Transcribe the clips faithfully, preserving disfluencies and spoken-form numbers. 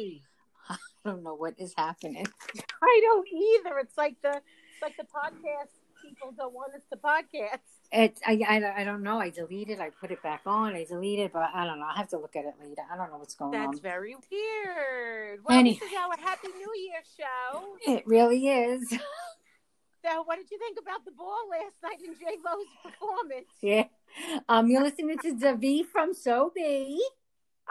Hey. I don't know what is happening. I don't either. It's like the it's like the podcast people don't want us to podcast. It, I, I, I don't know. I deleted. I put it back on. I deleted, but I don't know. I have to look at it later. I don't know what's going That's on. That's very weird. Well, anyway. This is our Happy New Year show. It really is. So, what did you think about the ball last night and J-Lo's performance? Yeah. Um, you're listening to Davi from So Be.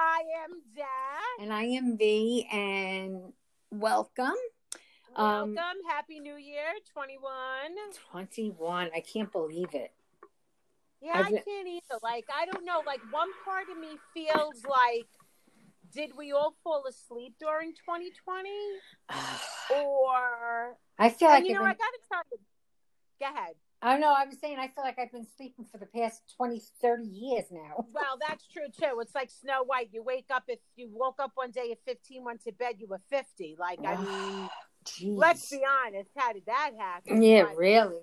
I am Dad. And I am V. And welcome. Welcome. Um, Happy New Year, twenty-one. twenty-one. I can't believe it. Yeah, I've, I can't either. Like, I don't know. Like, one part of me feels like, did we all fall asleep during twenty twenty? Or... I feel like... You know, been... I got to tell you. Go ahead. I know. I was saying, I feel like I've been sleeping for the past twenty, thirty years now. Well, that's true, too. It's like Snow White. You wake up, if you woke up one day at fifteen, went to bed, you were fifty. Like, I mean... Jeez. Let's be honest. How did that happen? Yeah, but, really.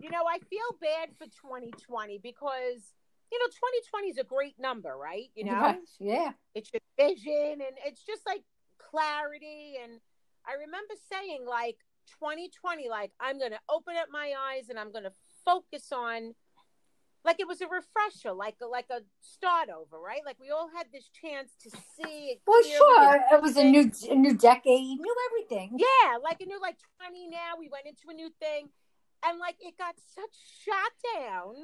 You know, I feel bad for twenty twenty because, you know, twenty twenty is a great number, right? You know? Yeah. It's your vision and it's just like clarity. And I remember saying like twenty twenty, like I'm going to open up my eyes and I'm going to focus on, like it was a refresher, like a, like a start over, right? Like we all had this chance to see. Well, sure, it was a new a new decade, new everything. Yeah, like a new like twenty. Now we went into a new thing, and like it got such shot down,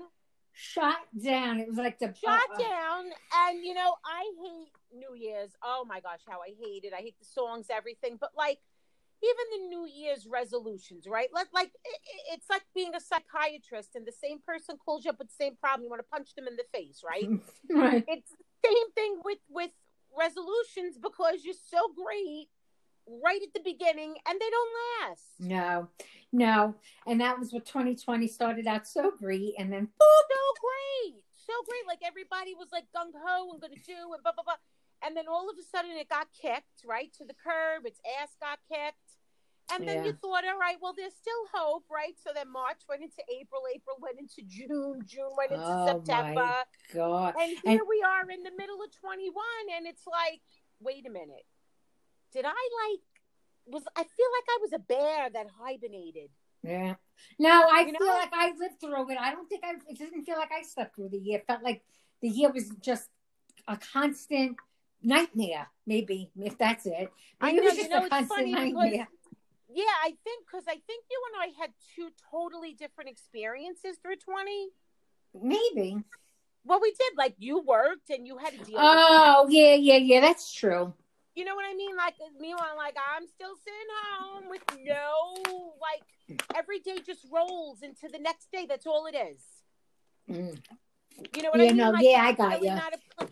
shot down. It was like the shot uh, down, and you know I hate New Year's. Oh my gosh, how I hate it! I hate the songs, everything. But like even the New Year's resolutions, right? Like, like it, it's like being a psychiatrist and the same person calls you up with the same problem. You want to punch them in the face, right? Right. It's the same thing with, with resolutions because you're so great right at the beginning and they don't last. No, no. And that was what twenty twenty started out so great and then oh, so great, so great. Like everybody was like gung-ho and going to do and blah, blah, blah. And then all of a sudden it got kicked, right, to the curb. Its ass got kicked. And then yeah. you thought, all right, well, there's still hope, right? So then March went into April. April went into June. June went into oh September. My God. And here and- we are in the middle of twenty-one. And it's like, wait a minute. Did I like, was, I feel like I was a bear that hibernated. Yeah. No, I you feel know? like I lived through it. I don't think I, it doesn't feel like I slept through the year. It felt like the year was just a constant nightmare, maybe, if that's it. I know, you know, it's funny because, yeah, I think, because I think you and I had two totally different experiences through twenty. Maybe. Well, we did, like, you worked and you had to deal oh, with Oh, yeah, yeah, yeah, that's true. You know what I mean? Like, meanwhile, like, I'm still sitting home with no, like, every day just rolls into the next day. That's all it is. Mm. You know what yeah, I mean? No, like, yeah, I got really you. Not a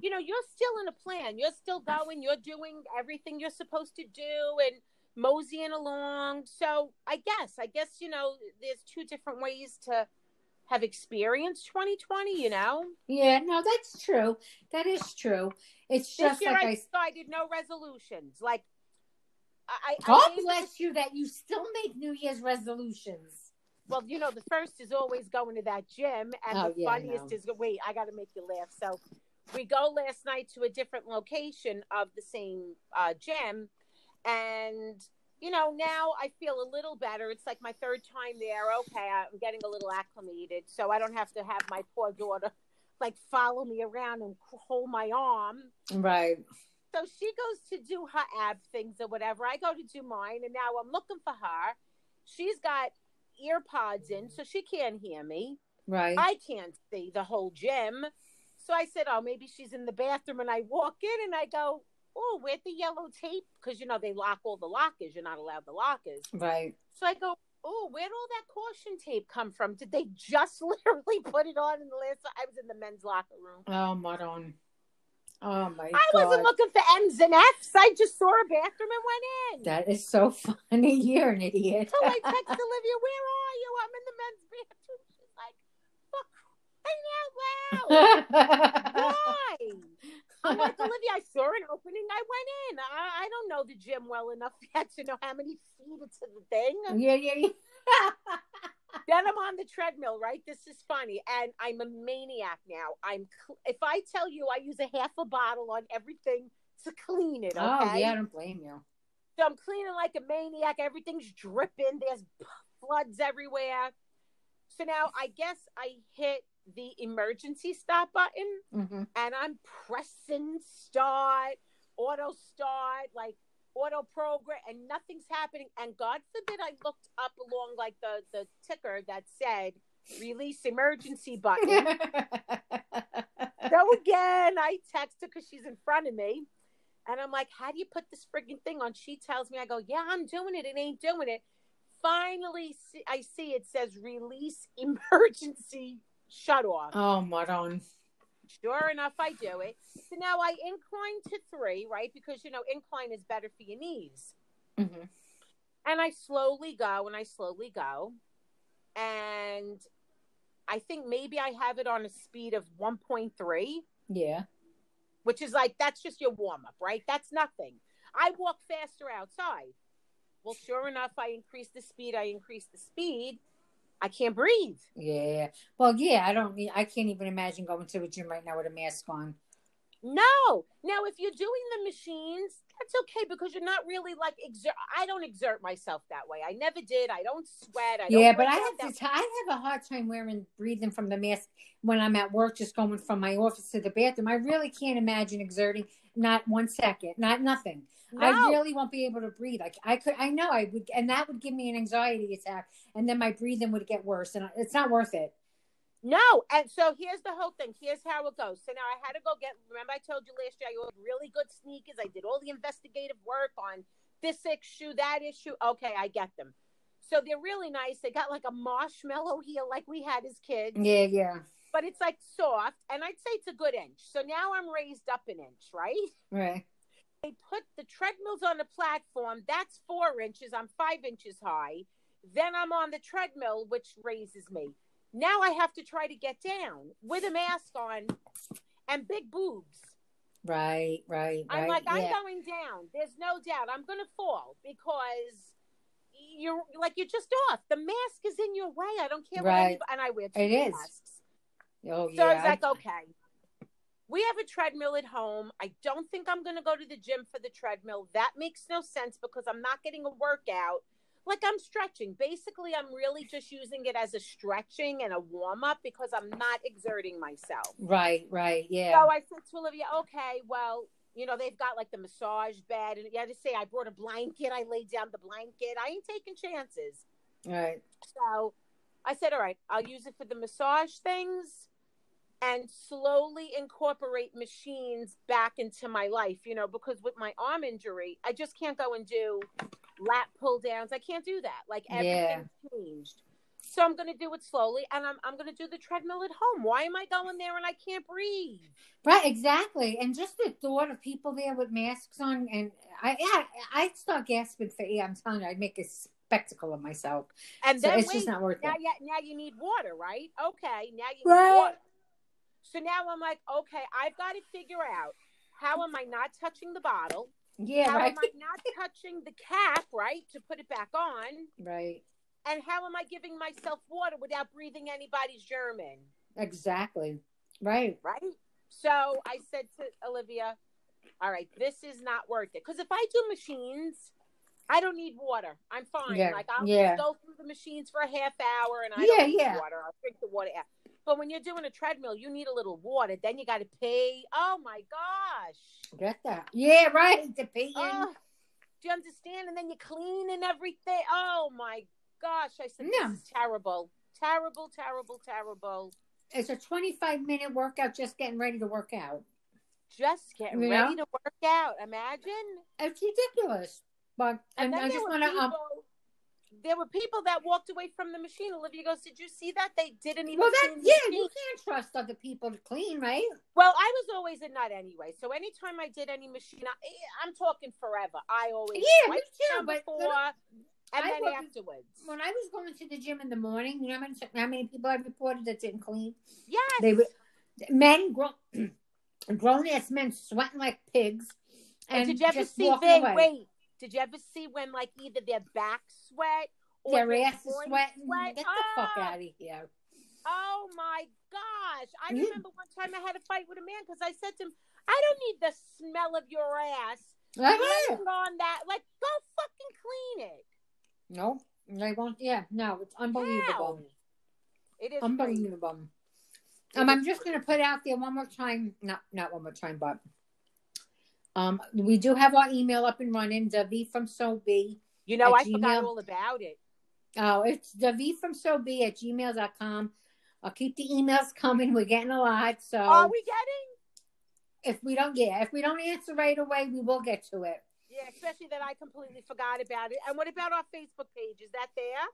You know, you're still in a plan. You're still going. You're doing everything you're supposed to do and moseying along. So I guess, I guess, you know, there's two different ways to have experienced twenty twenty, you know? Yeah, no, that's true. That is true. It's just like I... This year I decided no resolutions. Like, I... God bless you that you still make New Year's resolutions. Well, you know, the first is always going to that gym. And the funniest is... Wait, I got to make you laugh. So... We go last night to a different location of the same uh, gym. And, you know, now I feel a little better. It's like my third time there. Okay, I'm getting a little acclimated. So I don't have to have my poor daughter, like, follow me around and hold my arm. Right. So she goes to do her ab things or whatever. I go to do mine. And now I'm looking for her. She's got ear pods in, so she can't hear me. Right. I can't see the whole gym. So I said, oh, maybe she's in the bathroom. And I walk in and I go, oh, where's the yellow tape? Because, you know, they lock all the lockers. You're not allowed the lockers. Right. So I go, oh, where'd all that caution tape come from? Did they just literally put it on in the last? I was in the men's locker room. Oh, my God. Oh, my God. I wasn't looking for M's and F's. I just saw a bathroom and went in. That is so funny. You're an idiot. So I text Olivia, where are you? I'm in the men's bathroom. She's like, out loud. Why? I'm like, Olivia, I saw an opening. I went in. I, I don't know the gym well enough yet to know how many feet it's in the thing. Yeah, yeah, yeah. Then I'm on the treadmill, right? This is funny. And I'm a maniac now. I'm. If I tell you I use a half a bottle on everything to clean it, okay? Oh, yeah, I don't blame you. So I'm cleaning like a maniac. Everything's dripping. There's floods everywhere. So now I guess I hit the emergency stop button, mm-hmm. and I'm pressing start, auto start, like auto program, and nothing's happening. And God forbid I looked up along like the, the ticker that said release emergency button. So again, I text her because she's in front of me. And I'm like, how do you put this frigging thing on? She tells me, I go, yeah, I'm doing it. It ain't doing it. Finally, see, I see it says release emergency shut off. Oh, Maron. Sure enough, I do it. So now I incline to three, right? Because, you know, incline is better for your knees. Mm-hmm. And I slowly go and I slowly go. And I think maybe I have it on a speed of one point three. Yeah. Which is like, that's just your warm-up, right? That's nothing. I walk faster outside. Well, sure enough, I increase the speed. I increase the speed. I can't breathe. Yeah. Well, yeah, I don't, I can't even imagine going to a gym right now with a mask on. No. Now, if you're doing the machines, that's okay because you're not really like, exert. I don't exert myself that way. I never did. I don't sweat. I don't yeah, but I have to. T- I have a hard time wearing, breathing from the mask when I'm at work, just going from my office to the bathroom. I really can't imagine exerting, not one second, not nothing. No. I really won't be able to breathe. Like I could, I know I would, and that would give me an anxiety attack, and then my breathing would get worse, and it's not worth it. No, and so here's the whole thing. Here's how it goes. So now I had to go get, remember I told you last year, I ordered really good sneakers. I did all the investigative work on this issue, that issue. Okay, I get them. So they're really nice. They got like a marshmallow heel like we had as kids. Yeah, yeah. But it's like soft, and I'd say it's a good inch. So now I'm raised up an inch, right? Right. They put the treadmills on the platform. That's four inches. I'm five inches high. Then I'm on the treadmill, which raises me. Now I have to try to get down with a mask on and big boobs. Right, right, right. I'm like, yeah. I'm going down. There's no doubt. I'm going to fall because you're like, you're just off. The mask is in your way. I don't care. Right. What I do. And I wear two it masks. Is. Oh, so yeah. I was like, okay, we have a treadmill at home. I don't think I'm going to go to the gym for the treadmill. That makes no sense because I'm not getting a workout. Like I'm stretching. Basically, I'm really just using it as a stretching and a warm up because I'm not exerting myself. Right, right, yeah. So I said to Olivia, okay, well, you know, they've got like the massage bed. And you had to say, I brought a blanket. I laid down the blanket. I ain't taking chances. Right. So I said, all right, I'll use it for the massage things and slowly incorporate machines back into my life, you know, because with my arm injury, I just can't go and do lat pull downs. I can't do that. Like everything yeah. changed. So I'm going to do it slowly, and I'm I'm going to do the treadmill at home. Why am I going there and I can't breathe? Right, exactly. And just the thought of people there with masks on, and I yeah, I'd start gasping for air. I'm telling you, I'd make a spectacle of myself. And so then it's wait, just not worth now it. You, now you need water, right? Okay, now you right. need water. So now I'm like, okay, I've got to figure out how am I not touching the bottle. Yeah, how right. am I not touching the cap, right, to put it back on? Right. And how am I giving myself water without breathing anybody's germ in? Exactly. Right. Right? So I said to Olivia, all right, this is not worth it. Because if I do machines, I don't need water. I'm fine. Yeah. Like, I'll yeah. go through the machines for a half hour, and I yeah, don't need yeah. water. I'll drink the water out. But when you're doing a treadmill, you need a little water. Then you got to pee. Oh, my gosh. Get that. Yeah, right. The peeing. Oh, do you understand? And then you clean and everything. Oh, my gosh. I said, no. This is terrible. Terrible, terrible, terrible. It's a twenty-five minute workout just getting ready to work out. Just getting you ready know? to work out. Imagine. It's ridiculous. But and I just want to... There were people that walked away from the machine. Olivia goes, did you see that? They didn't even well, that, clean the yeah, machine. You can't trust other people to clean, right? Well, I was always a nut anyway. So anytime I did any machine, I, I'm talking forever. I always yeah, me too, but before I, and I then was, afterwards. When I was going to the gym in the morning, you know how many, how many people I reported that didn't clean? Yes. They were, men, grown, grown-ass men sweating like pigs. And, and did you ever just see big weight? Did you ever see when, like, either their back sweat or their, their ass is sweating? Sweat? Get oh. the fuck out of here. Oh, my gosh. I mm. remember one time I had a fight with a man because I said to him, I don't need the smell of your ass. Okay. On that, like, go fucking clean it. No, they won't. Yeah, no, it's unbelievable. Wow. It is unbelievable. Crazy. Um, I'm just going to put out there one more time. Not, not one more time, but um, we do have our email up and running. Davi from So B. You know, I Gmail. forgot all about it. Oh, it's Davi from So B at gmail dot com. I'll keep the emails coming. We're getting a lot. So are we getting? If we don't, yeah, if we don't answer right away, we will get to it. Yeah, especially that I completely forgot about it. And what about our Facebook page? Is that there?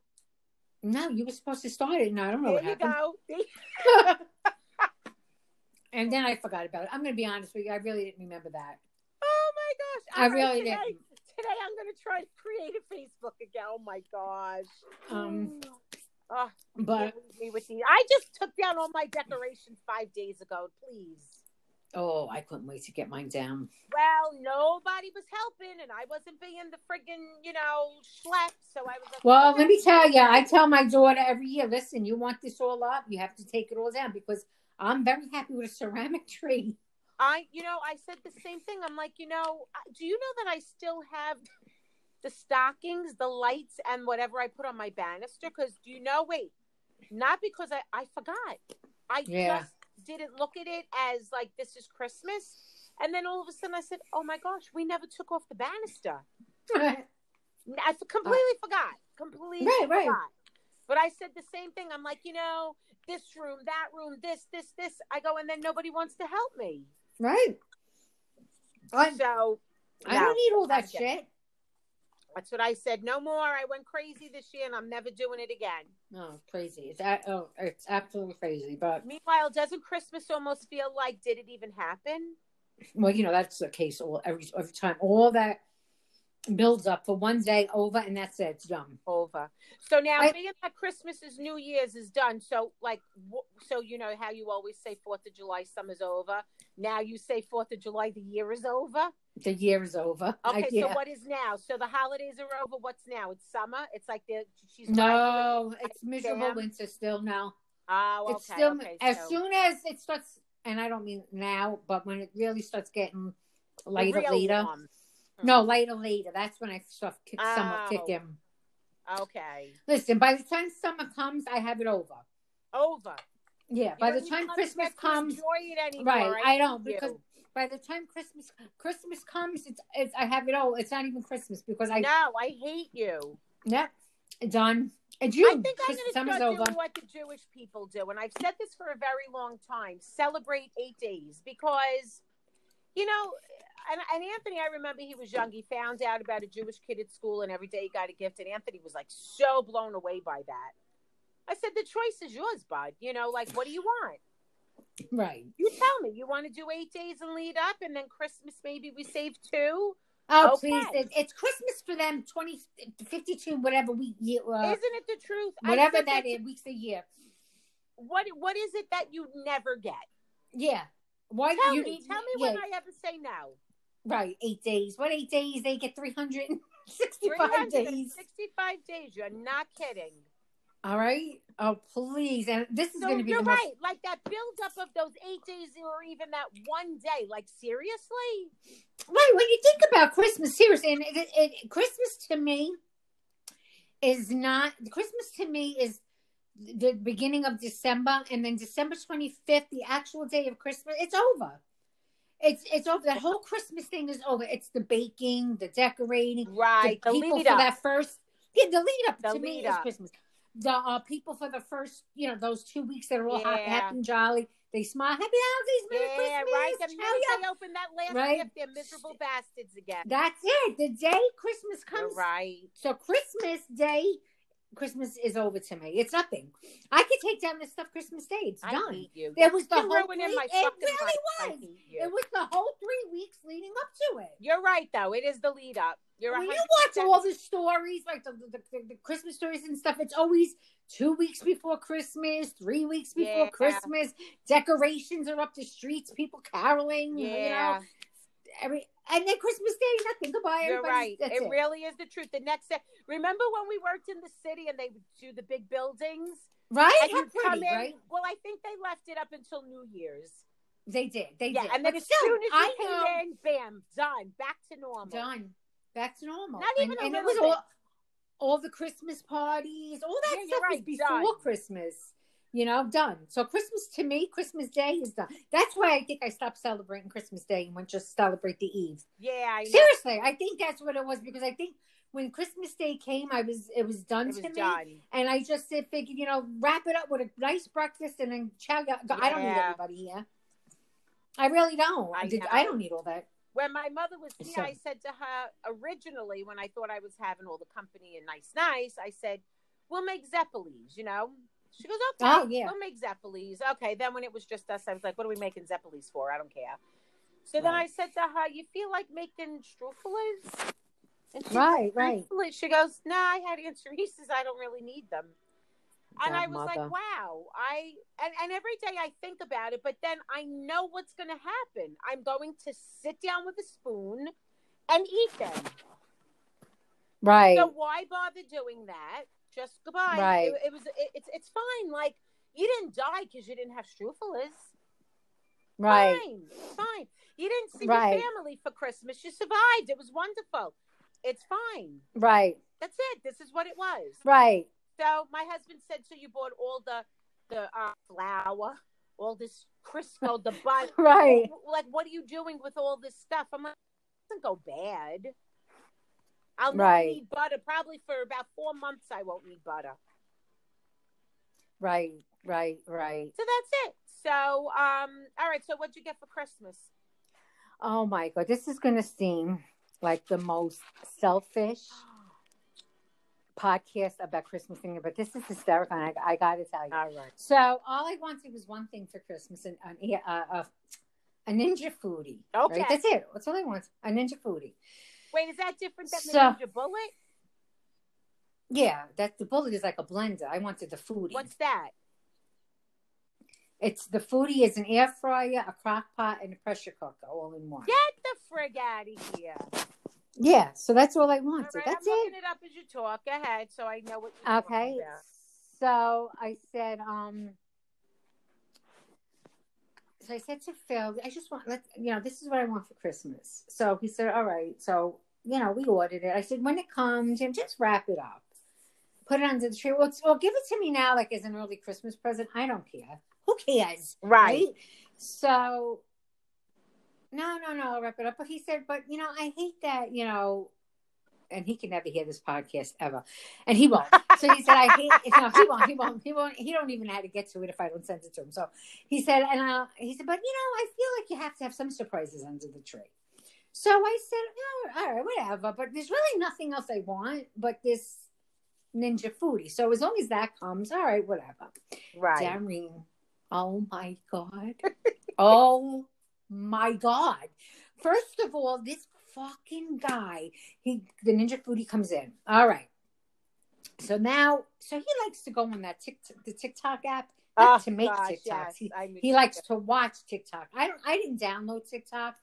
No, you were supposed to start it. No, I don't know there what you happened. Go. And then I forgot about it. I'm going to be honest with you. I really didn't remember that. Oh, my gosh. I right, really today, didn't. Today, I'm going to try to create a Facebook again. Oh, my gosh. Um, oh, but me with these. I just took down all my decorations five days ago. Please. Oh, I couldn't wait to get mine down. Well, nobody was helping, and I wasn't being the friggin', you know, schlep, so I was like... Well, let me tell you, I tell my daughter every year, listen, you want this all up, you have to take it all down, because I'm very happy with a ceramic tree. I, you know, I said the same thing. I'm like, you know, do you know that I still have the stockings, the lights, and whatever I put on my banister? Because, do you know, wait, not because I, I forgot. I yeah. just... didn't look at it as like this is Christmas, and then all of a sudden I said, oh my gosh, we never took off the banister. Right. I completely uh, forgot completely right, forgot right. But I said the same thing. I'm like, you know, this room, that room, this this this I go, and then nobody wants to help me. Right. I'm, so I no, don't need all that shit. It. That's what I said. No more. I went crazy this year, and I'm never doing it again. No, oh, crazy. It's a- oh, it's absolutely crazy. But meanwhile, doesn't Christmas almost feel like, did it even happen? Well, you know, that's the case all every every time. All that builds up for one day over, and that's it. It's done. Over. So now, I, being that Christmas is New Year's is done. So, like, so you know how you always say Fourth of July, summer's over. Now you say Fourth of July, the year is over. The year is over. Okay, I, yeah. So what is now? So the holidays are over. What's now? It's summer. It's like the she's no. It's miserable damn. winter still now. Oh, okay. It's still, okay, as so. soon as it starts, and I don't mean now, but when it really starts getting later, later. Warm. No, later, later. That's when I start kick, oh. summer kicking. Okay. Listen, by the time summer comes, I have it over. Over. Yeah. You by the time Christmas comes, enjoy it anymore, right? I, I don't do. because. By the time Christmas Christmas comes, it's, it's I have it all. It's not even Christmas because I no, I hate you. Yep, done. And you, I think I'm going to start doing what the Jewish people do, and I've said this for a very long time: celebrate eight days because, you know, and, and Anthony, I remember he was young. He found out about a Jewish kid at school, and every day he got a gift, and Anthony was like so blown away by that. I said, the choice is yours, bud. You know, like, what do you want? Right. You tell me. You want to do eight days and lead up, and then Christmas maybe we save two? Oh, okay. Please. It's, it's Christmas for them, twenty, fifty-two, whatever we year. Uh, Isn't it the truth? Whatever that is, weeks a year. What What is it that you never get? Yeah. Why tell you me, need, tell me yeah. when I ever say no. Right. Eight days. What eight days? They get three hundred sixty-five days. sixty-five days. You're not kidding. All right. Oh, please. And this is so going to be you're the most... right. Like that buildup of those eight days or even that one day. Like, seriously? Right. When you think about Christmas, seriously, and it, it, Christmas to me is not, Christmas to me is the beginning of December, and then December twenty-fifth, the actual day of Christmas, it's over. It's it's over. The whole Christmas thing is over. It's the baking, the decorating. Right. The, the people lead for up. that first. Yeah, the lead up the to lead me up. is Christmas. The uh, people for the first, you know, those two weeks that are all yeah. happy and jolly. They smile. Happy holidays, Merry yeah, Christmas. Yeah, right. The minute they open that last right. gift, they're miserable bastards again. That's it. The day Christmas comes. You're right. So Christmas Day, Christmas is over to me. It's nothing. I could take down this stuff Christmas Day. It's I done. You. There was the whole three, my It really was. It was the whole three weeks leading up to it. You're right, though. It is the lead up. You're when you watch all the stories, like the, the, the Christmas stories and stuff, it's always two weeks before Christmas, three weeks before yeah. Christmas. Decorations are up the streets, people caroling, yeah. you know. Every, and then Christmas Day, nothing. Goodbye, You're everybody. Right. It, it really is the truth. The next day, remember when we worked in the city and they would do the big buildings? Right? And How pretty, come in, right? Well, I think they left it up until New Year's. They did. They yeah, did. And then but as still, soon as I he know, came in, bam, done. Back to normal. Done. Back to normal. Not even and, a and little it was bit. All, all the Christmas parties, all that yeah, stuff right, was before done. Christmas. You know, done. So Christmas to me, Christmas Day is done. That's why I think I stopped celebrating Christmas Day and went just celebrate the Eve. Yeah, I know. Seriously, I think that's what it was, because I think when Christmas Day came, I was it was done it to was me, done. And I just said, figured, you know, wrap it up with a nice breakfast and then chow. Yeah. I don't need everybody here. I really don't. I, Did, I don't need all that. When my mother was here, so. I said to her originally, when I thought I was having all the company and nice, nice, I said, "We'll make Zeppelins," you know. She goes, okay, oh, yeah. we'll make Zeppelis. Okay, then when it was just us, I was like, what are we making Zeppelis for? I don't care. So right. then I said to her, you feel like making Struffles? Right, right. She goes, no, nah, I had Aunt Teresa's. I don't really need them. That and I was mother. like, wow. I and, and every day I think about it, but then I know what's going to happen. I'm going to sit down with a spoon and eat them. Right. So why bother doing that? Just goodbye. Right. It, it was. It, it's. It's fine. Like, you didn't die because you didn't have Struffles. Right. Fine. Fine. You didn't see right. your family for Christmas. You survived. It was wonderful. It's fine. Right. That's it. This is what it was. Right. So my husband said, so you bought all the the uh, flour, all this Crisco, the bun. Right. Like, what are you doing with all this stuff? I'm like, it doesn't go bad. I'll right. not need butter. Probably for about four months, I won't need butter. Right, right, right. So that's it. So, um, all right. So what'd you get for Christmas? Oh, my God. This is going to seem like the most selfish podcast about Christmas thing, but this is hysterical. And I, I got to tell you. All right. So all I wanted was one thing for Christmas, and a, a, a Ninja Foodi. Okay. Right? That's it. That's all I wanted. A Ninja Foodi. Wait, is that different than so, the Ninja Bullet? Yeah, that the Bullet is like a blender. I wanted the Foodi. What's that? It's the Foodi is an air fryer, a crock pot, and a pressure cooker all in one. Get the frig out of here. Yeah, so that's all I wanted. All right, that's I'm it. I'm looking it up as you talk. Go ahead, so I know what you're okay. talking about. So I said, um, so I said to Phil, I just want, let's, you know, this is what I want for Christmas. So he said, all right. So, you know, we ordered it. I said, when it comes, Jim, just wrap it up. Put it under the tree. Well, well, give it to me now, like as an early Christmas present. I don't care. Who cares? Right. right? So, no, no, no, I'll wrap it up. But he said, but, you know, I hate that, you know, and he can never hear this podcast ever. And he won't. So he said, I hate it. No, he won't. He won't. He won't. He don't even know how to get to it if I don't send it to him. So he said, and I, he said, but, you know, I feel like you have to have some surprises under the tree. So I said, oh, all right, whatever. But there's really nothing else I want but this Ninja Foodi. So as long as that comes, all right, whatever. Right. Darren, oh, my God. Oh, my God. First of all, this fucking guy, he the Ninja Foodi comes in. All right, so now, so he likes to go on that TikTok, the TikTok app, not oh, to make gosh, TikToks. Yes, he, he likes to watch TikTok. I don't, I didn't download TikTok,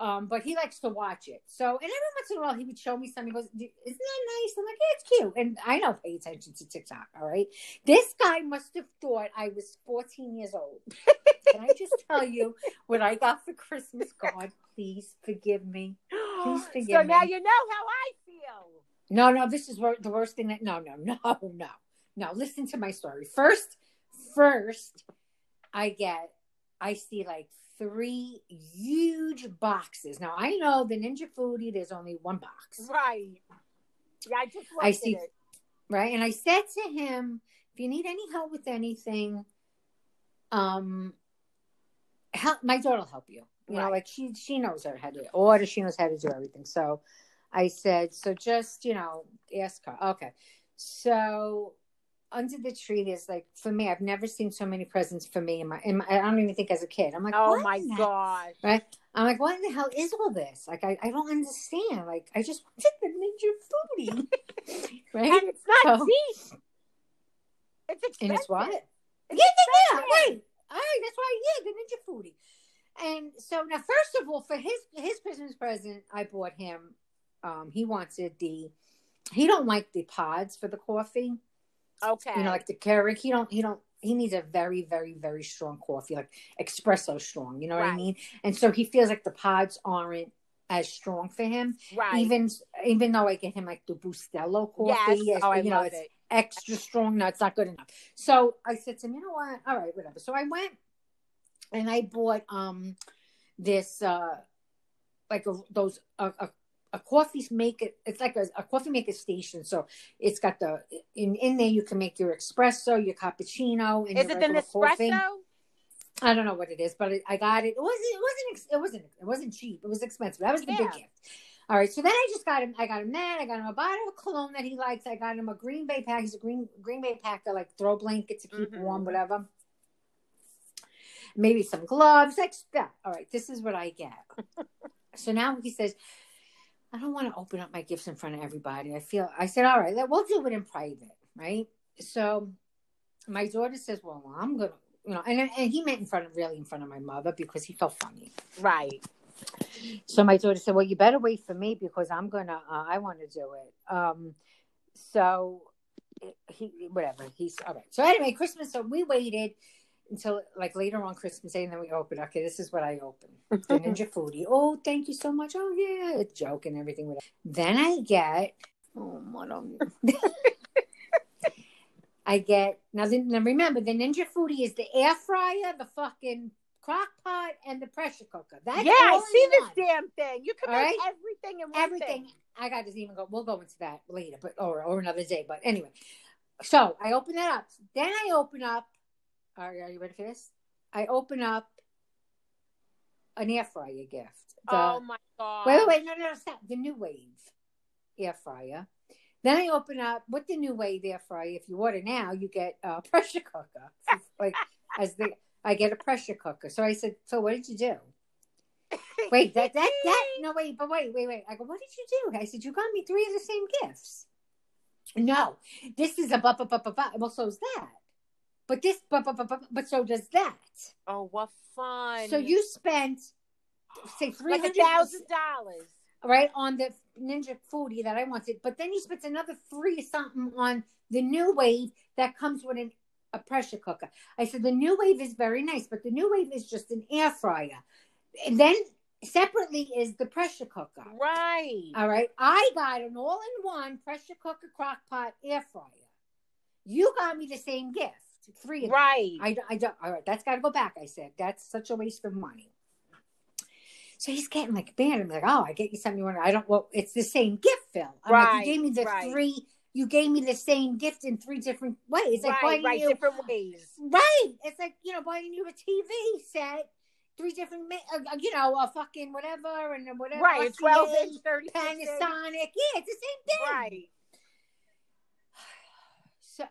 um, but he likes to watch it. So, and every once in a while, he would show me something. He goes, "Isn't that nice?" I'm like, "Yeah, it's cute." And I don't pay attention to TikTok. All right, this guy must have thought I was fourteen years old. Can I just tell you what I got for Christmas? God, please forgive me. Please forgive me. So now you know how I feel. No, no, this is wor- the worst thing. That, no, no, no, no, no. Listen to my story. First, first, I get, I see like three huge boxes. Now, I know the Ninja Foodi, there's only one box. Right. Yeah, I just I see, it. Right? And I said to him, if you need any help with anything, um... help, my daughter will help you. You right. know, like she she knows how to order. She knows how to do everything. So I said, so just, you know, ask her. Okay. So under the tree, there's like, for me, I've never seen so many presents for me. In my, in my I don't even think as a kid. I'm like, oh, what my God. Right? I'm like, what in the hell is all this? Like, I, I don't understand. Like, I just wanted the Ninja Foodi. Right? And it's not so, cheap. It's expensive. And it's what? It's yeah, yeah, yeah. Right. All right, that's why, yeah, the Ninja Foodi. And so now, first of all, for his his Christmas present, I bought him. Um, he wanted the. He don't like the pods for the coffee. Okay. You know, like the Keurig. He don't. He don't. he needs a very, very, very strong coffee, like espresso strong, you know right. what I mean? And so he feels like the pods aren't as strong for him. Right. Even even though I get him like the Bustelo coffee. Yes. Oh, I you love know, it's it. Extra strong. No, it's not good enough. So I said to him, you know what? All right, whatever. So I went and I bought um this uh like a, those a, a A coffee maker, it's like a, a coffee maker station. So it's got the, in, in there you can make your espresso, your cappuccino. And is your it an espresso? Thing. I don't know what it is, but it, I got it. It wasn't, it wasn't, it wasn't, it wasn't cheap. It was expensive. That was the yeah. big gift. All right. So then I just got him, I got him that. I got him a bottle of cologne that he likes. I got him a Green Bay pack. He's a Green, Green Bay packer, like throw blanket to keep mm-hmm. warm, whatever. Maybe some gloves, like stuff. All right. This is what I get. So now he says, I don't want to open up my gifts in front of everybody. I feel, I said, all right, we'll do it in private, right? So my daughter says, well, I'm going to, you know, and and he meant in front of, really in front of my mother because he felt funny. Right. So my daughter said, well, you better wait for me because I'm going to, uh, I want to do it. Um, so he, whatever, he's, all right. So anyway, Christmas, so we waited until like later on Christmas Day, and then we open. Okay, this is what I open. The Ninja Foodi. Oh, thank you so much. Oh yeah, it's joke and everything. Then I get. Oh my God. I get now. Then, now remember, the Ninja Foodi is the air fryer, the fucking crock pot, and the pressure cooker. That's yeah, I see this on. Damn thing. You can all make right? everything in one everything. Thing. I got to even go. We'll go into that later, but or or another day. But anyway, so I open that up. Then I open up. Are, are you ready for this? I open up an air fryer gift. The, oh my God. Wait, wait, no, no, stop. The New Wave air fryer. Then I open up with the New Wave air fryer. If you order now, you get a pressure cooker. Like, as the, I get a pressure cooker. So I said, so what did you do? Wait, that, that, that, no, wait, but wait, wait, wait. I go, what did you do? I said, you got me three of the same gifts. No, this is a bu- bu- bu- bu- bu- well, so is that. But this, but, but, but, but so does that. Oh, what fun. So you spent, say, three hundred dollars. Like one thousand dollars. Right, on the Ninja Foodi that I wanted. But then you spent another three something on the New Wave that comes with an, a pressure cooker. I said, the New Wave is very nice, but the New Wave is just an air fryer. And then separately is the pressure cooker. Right. All right. I got an all-in-one pressure cooker, crock pot, air fryer. You got me the same gift. Three of right. them. I, I don't, all right, that's got to go back. I said, that's such a waste of money. So he's getting like banned. I'm like, oh, I get you something you want. I don't, well, it's the same gift, Phil. I'm right, like, you gave me the right. three, you gave me the same gift in three different ways. Like, right, right, you, different ways. Right. It's like, you know, buying you a T V set, three different, uh, you know, a fucking whatever and whatever. Right, twelve inch, thirty inch. Panasonic. Yeah, it's the same thing. Right.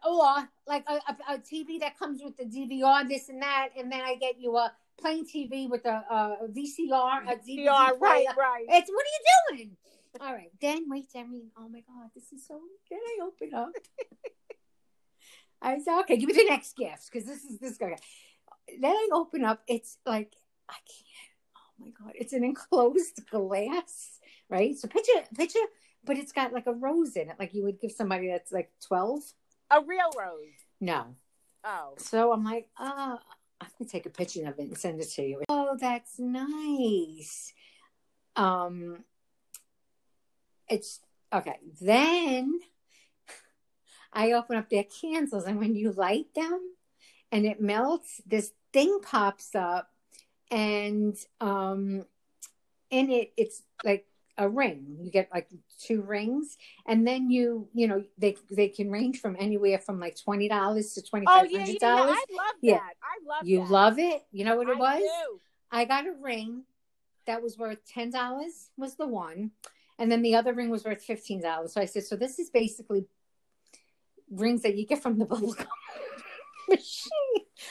Or like a, a, a T V that comes with the D V R, this and that, and then I get you a plain T V with a, a V C R, a D V D player. Right, right. It's what are you doing? All right, then wait, I mean, oh my God, this is so. Then I open up. I said, okay, give me the next gifts because this is this guy. Then I open up. It's like I can't. Oh my God, it's an enclosed glass, right? So picture, picture, but it's got like a rose in it, like you would give somebody that's like twelve. A real rose? No. Oh. So I'm like, oh, I'm gonna take a picture of it and send it to you. Oh, that's nice. Um, it's okay. Then I open up their candles, and when you light them, and it melts, this thing pops up, and um, in it, it's like. A ring, you get like two rings, and then you, you know, they they can range from anywhere from like twenty dollars to twenty five hundred dollars. Oh yeah, yeah, I love yeah. that. I love you. That. Love it. You know what it I was? Do. I got a ring that was worth ten dollars was the one, and then the other ring was worth fifteen dollars. So I said, so this is basically rings that you get from the bubblegum machine.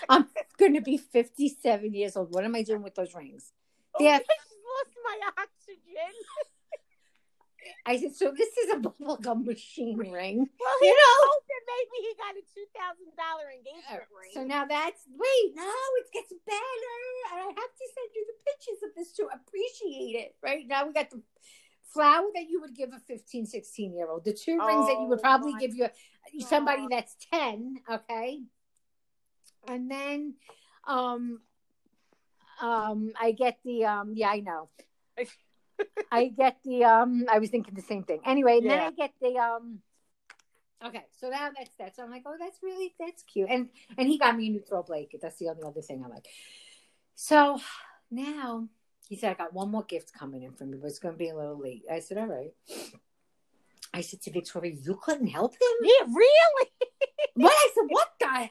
I'm going to be fifty seven years old. What am I doing with those rings? Yeah, I lost my oxygen. I said, so this is a bubblegum machine ring. Well, he you know, maybe he got a two thousand dollar engagement uh, ring. So now that's wait, no, it gets better. And I have to send you the pictures of this to appreciate it. Right now, we got the flower that you would give a fifteen, sixteen year old, the two oh, rings that you would probably give you somebody that's ten, okay, And then um, um, I get the, um, yeah, I know. I get the, um, I was thinking the same thing. Anyway, and yeah. then I get the, um, okay, so now that's that. So I'm like, oh, that's really, that's cute. And and he got me a new throw blanket. That's the only other thing I like. So now he said, I got one more gift coming in from you, but it's going to be a little late. I said, all right. I said to Victoria, you couldn't help him? Yeah, really? What? I said, what the hell?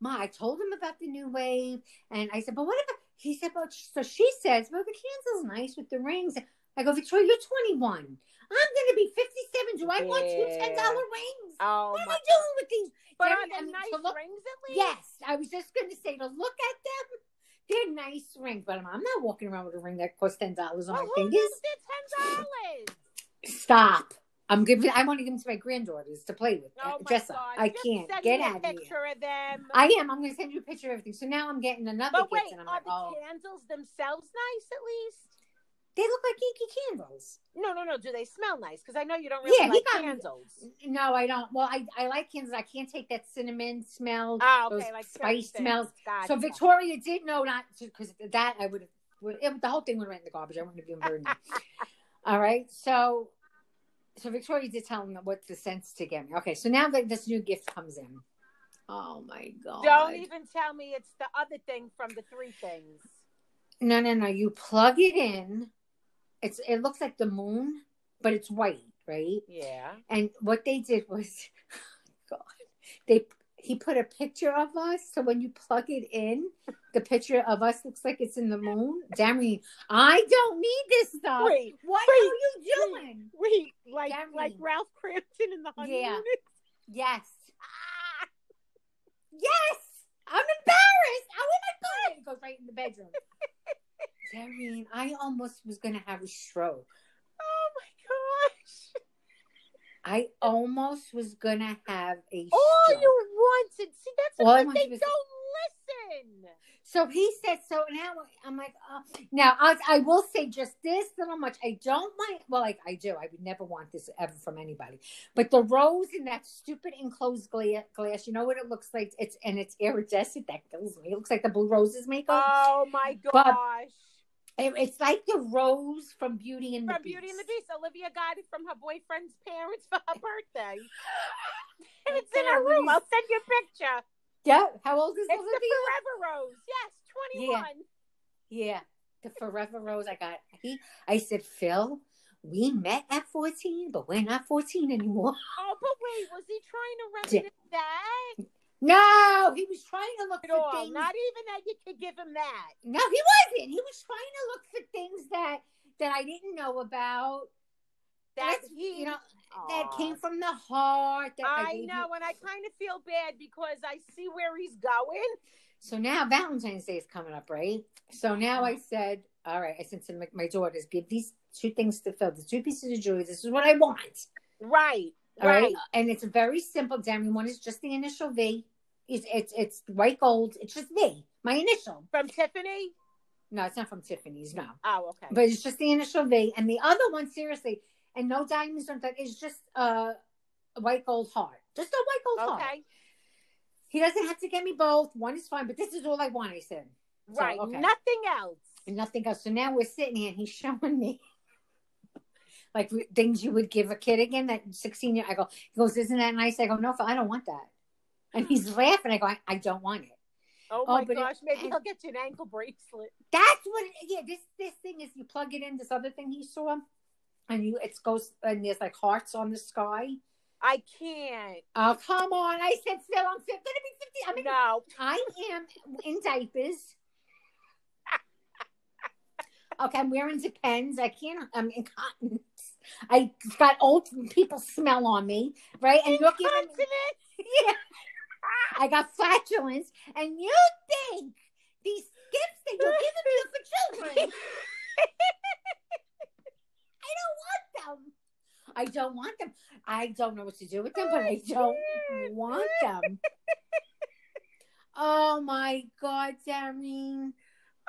Ma, I told him about the new wave. And I said, but what about, he said, but, so she says, well, the candle's nice with the rings. I go, Victoria, you're twenty-one. I'm going to be fifty-seven. Do I yeah. want two ten dollar rings? Oh, what am I doing with these? But are they I mean, nice so look, rings at least? Yes. I was just going to say, to look at them, they're nice rings. But I'm, I'm not walking around with a ring that costs ten dollars on well, my who fingers. Who ten dollars? Stop. I'm giving. I want to give them to my granddaughters to play with. Oh my Jessa, God. I Just can't send get me a out of picture here. Of them. I am. I'm going to send you a picture of everything. So now I'm getting another. But wait, gift and I'm are like, the oh. candles themselves nice? At least they look like Yankee candles. No, no, no. Do they smell nice? Because I know you don't really yeah, like candles. Me. No, I don't. Well, I, I like candles. I can't take that cinnamon smell. Oh, okay, those like spice smells. Gotcha. So Victoria did know not because that I would have. The whole thing would have went in the garbage. I wouldn't have been burning. All right, so. So Victoria did tell him what the sense to get me. Okay, so now that this new gift comes in. Oh, my God. Don't even tell me it's the other thing from the three things. No, no, no. You plug it in. It's It looks like the moon, but it's white, right? Yeah. And what they did was, God, they he put a picture of us. So when you plug it in, the picture of us looks like it's in the moon. Damn me. I don't need this stuff. Wait, what wait, are you doing? Wait, wait like Damn like me. Ralph Kramden in the Honeymooners? Yeah. Yes. Ah. Yes. I'm embarrassed. Oh, my God. It goes right in the bedroom. Damn, I almost was going to have a stroke. Oh, my gosh. I almost was going to have a stroke. All stroke. you wanted. See, that's the one thing. Don't listen. So he said, so now I'm like, oh. Now I, I will say just this little much. I don't mind. Well, like I do. I would never want this ever from anybody. But the rose in that stupid enclosed gla- glass, you know what it looks like? It's And it's iridescent. That kills me. It looks like the Blue Roses makeup. Oh, my gosh. But, it's like the rose from Beauty and the Beast. From Beauty and the Beast. Olivia got it from her boyfriend's parents for her birthday. And it's in her room. I'll send you a picture. Yeah. How old is it's Olivia? It's the Forever Rose. Yes, twenty-one. Yeah. yeah. The Forever Rose. I got he. I said, Phil, we met at fourteen, but we're not fourteen anymore. Oh, but wait. Was he trying to remedy yeah. that? No, he was trying to look for all. things. Not even that you could give him that. No, he wasn't. He was trying to look for things that that I didn't know about. That he, you know, Aww. that came from the heart. That I, I know, and I kind of feel bad because I see where he's going. So now Valentine's Day is coming up, right? So now I said, all right, I said to my, my daughters, give these two things to Phil, the two pieces of jewelry. This is what I want. Right. All right. right. And it's very simple. Damn, one is just the initial V. It's, it's it's white gold. It's just V, my initial. From Tiffany? No, it's not from Tiffany's, no. Oh, okay. But it's just the initial V. And the other one, seriously, and no diamonds on that, is just uh, a white gold heart. Just a white gold okay. heart. Okay. He doesn't have to get me both. One is fine, but this is all I want, I said. Right, so, okay. nothing else. And nothing else. So now we're sitting here, and he's showing me. Like things you would give a kid again, that sixteen year. I go, he goes, isn't that nice? I go, no, I don't want that. And he's laughing. I go, I, I don't want it. Oh, my oh, gosh. It, maybe he'll get you an ankle bracelet. That's what, it, yeah, this this thing is you plug it in, this other thing he saw, and you it goes, and there's like hearts on the sky. I can't. Oh, come on. I said, Phil, I'm going to be fifty. I mean, no. I am in diapers. Okay, I'm wearing Depends. I can't, I'm in cotton. I got old people smell on me, right? And you're giving me, yeah. I got flatulence, and you think these gifts that you're giving me are for children? I don't want them. I don't want them. I don't know what to do with them, but I don't want them. Oh my God, Darren!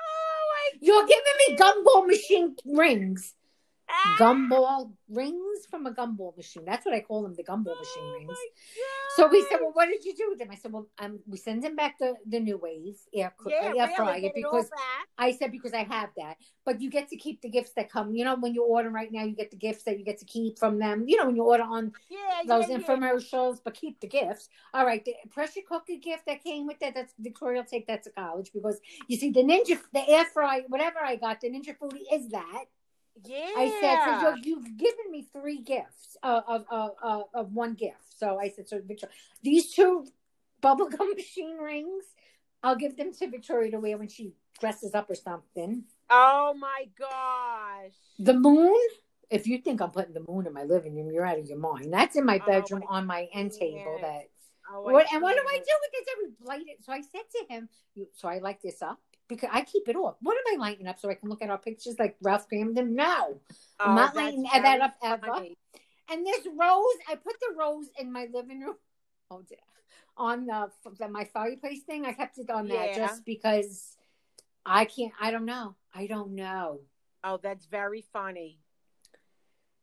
Oh, my you're God. Giving me gumball machine rings. Ah. Gumball rings from a gumball machine. That's what I call them, the gumball oh machine rings. So we said, well, what did you do with them? I said, well, um, we send them back the, the new wave air, yeah, air really, fryer because I said, because I have that. But you get to keep the gifts that come. You know, when you order right now, you get the gifts that you get to keep from them. You know, when you order on yeah, those yeah, infomercials, yeah. but keep the gifts. All right. The pressure cooker gift that came with that, that's Victoria will take that to college because you see the Ninja, the air fryer, whatever I got, the Ninja Foodi is that. Yeah, I said, so you've given me three gifts of of, of of one gift. So I said, so Victoria, these two bubblegum machine rings, I'll give them to Victoria to wear when she dresses up or something. Oh my gosh! The moon. If you think I'm putting the moon in my living room, you're out of your mind. That's in my bedroom oh my on my end table. That oh what, and what do I do with this? I would light it. So I said to him, so I light this up. Because I keep it off. What am I lighting up so I can look at our pictures like Ralph Kramden? No. I'm oh, not lighting that up ever. Funny. And this rose, I put the rose in my living room. Oh, dear. On the, the my fireplace thing. I kept it on yeah. that just because I can't, I don't know. I don't know. Oh, that's very funny.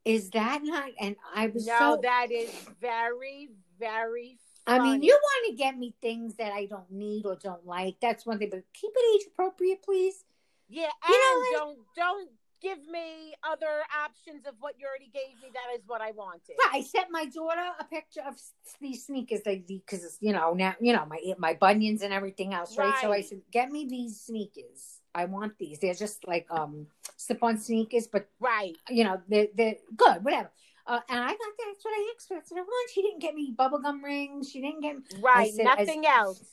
Is that not? And I was No, so, that is very, very funny. I mean, you want to get me things that I don't need or don't like. That's one thing, but keep it age appropriate, please. Yeah, and you know, don't don't give me other options of what you already gave me. That is what I wanted. Yeah, I sent my daughter a picture of these sneakers, like because you know now you know my my bunions and everything else, right? right? So I said, get me these sneakers. I want these. They're just like um slip-on sneakers, but right, you know they're they're good, whatever. Uh, and I got that. That's what I asked for. That's what I want. She didn't get me bubblegum rings. She didn't get me. Right. Said, nothing I, else.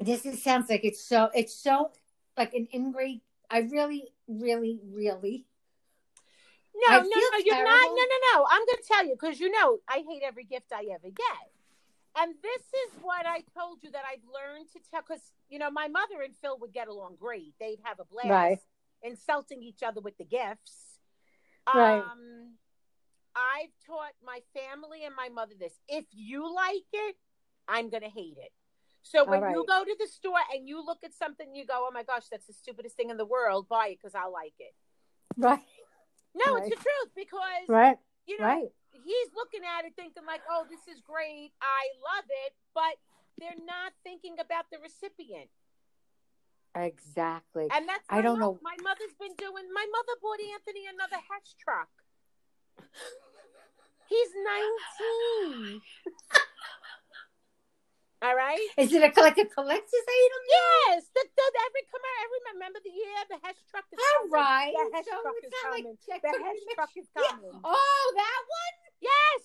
This is, sounds like it's so, it's so like an ingrate. I really, really, really. No, no, no, you're terrible. not. No, no, no. I'm going to tell you because, you know, I hate every gift I ever get. And this is what I told you that I've learned to tell because, you know, my mother and Phil would get along great. They'd have a blast right. insulting each other with the gifts. Right. Um, I've taught my family and my mother this. If you like it, I'm going to hate it. So when right. you go to the store and you look at something, you go, oh my gosh, that's the stupidest thing in the world. Buy it because I like it. Right. No, right. it's the truth because, right. you know, right. he's looking at it thinking like, oh, this is great. I love it. But they're not thinking about the recipient. Exactly. And that's I don't know. My mother's been doing, my mother bought Anthony another Hess truck. He's nineteen. All right. Is it a like a collector's item? Yes. The, the, every come out, every remember the year the Hess truck is coming. All right. The Hess so truck is coming. Like, the Hess truck is coming. Yeah. Oh, that one? Yes.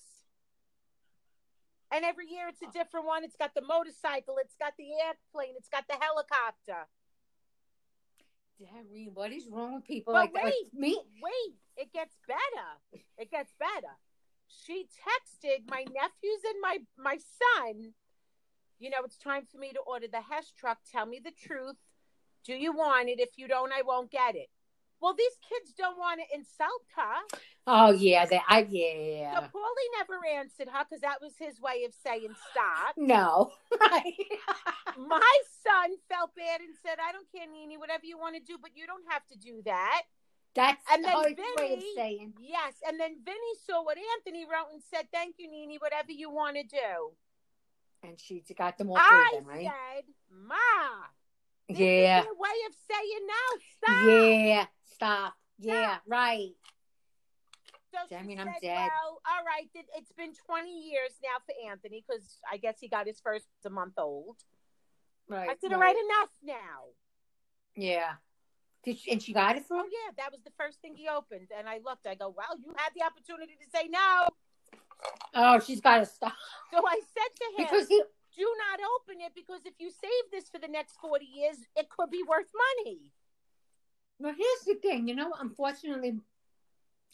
And every year it's a different one. It's got the motorcycle. It's got the airplane. It's got the helicopter. Darren, what is wrong with people but like wait, that? Like me? Wait, it gets better. It gets better. She texted my nephews and my, my son, you know, it's time for me to order the Hess truck. Tell me the truth. Do you want it? If you don't, I won't get it. Well, these kids don't want to insult her. Oh, yeah. They, I, yeah. So Paulie never answered her because that was his way of saying stop. No. Right. My son felt bad and said, I don't care, Nene, whatever you want to do, but you don't have to do that. That's and then Vinny, way of saying. Yes. And then Vinny saw what Anthony wrote and said, thank you, Nene, whatever you want to do. And she got them all through them, right? I said, Ma. This yeah. is a way of saying no. Stop. Yeah. Stop. Yeah, stop. Right. So I mean, said, I'm dead. Well, all right. It, it's been twenty years now for Anthony because I guess he got his first a month old. Right. I said, all right, enough now. Yeah. Did she, and she got it for him? Oh, yeah. That was the first thing he opened. And I looked. I go, well, you had the opportunity to say no. Oh, she's got to stop. So I said to him, because he- do not open it because if you save this for the next forty years, it could be worth money. Well, here's the thing, you know, unfortunately,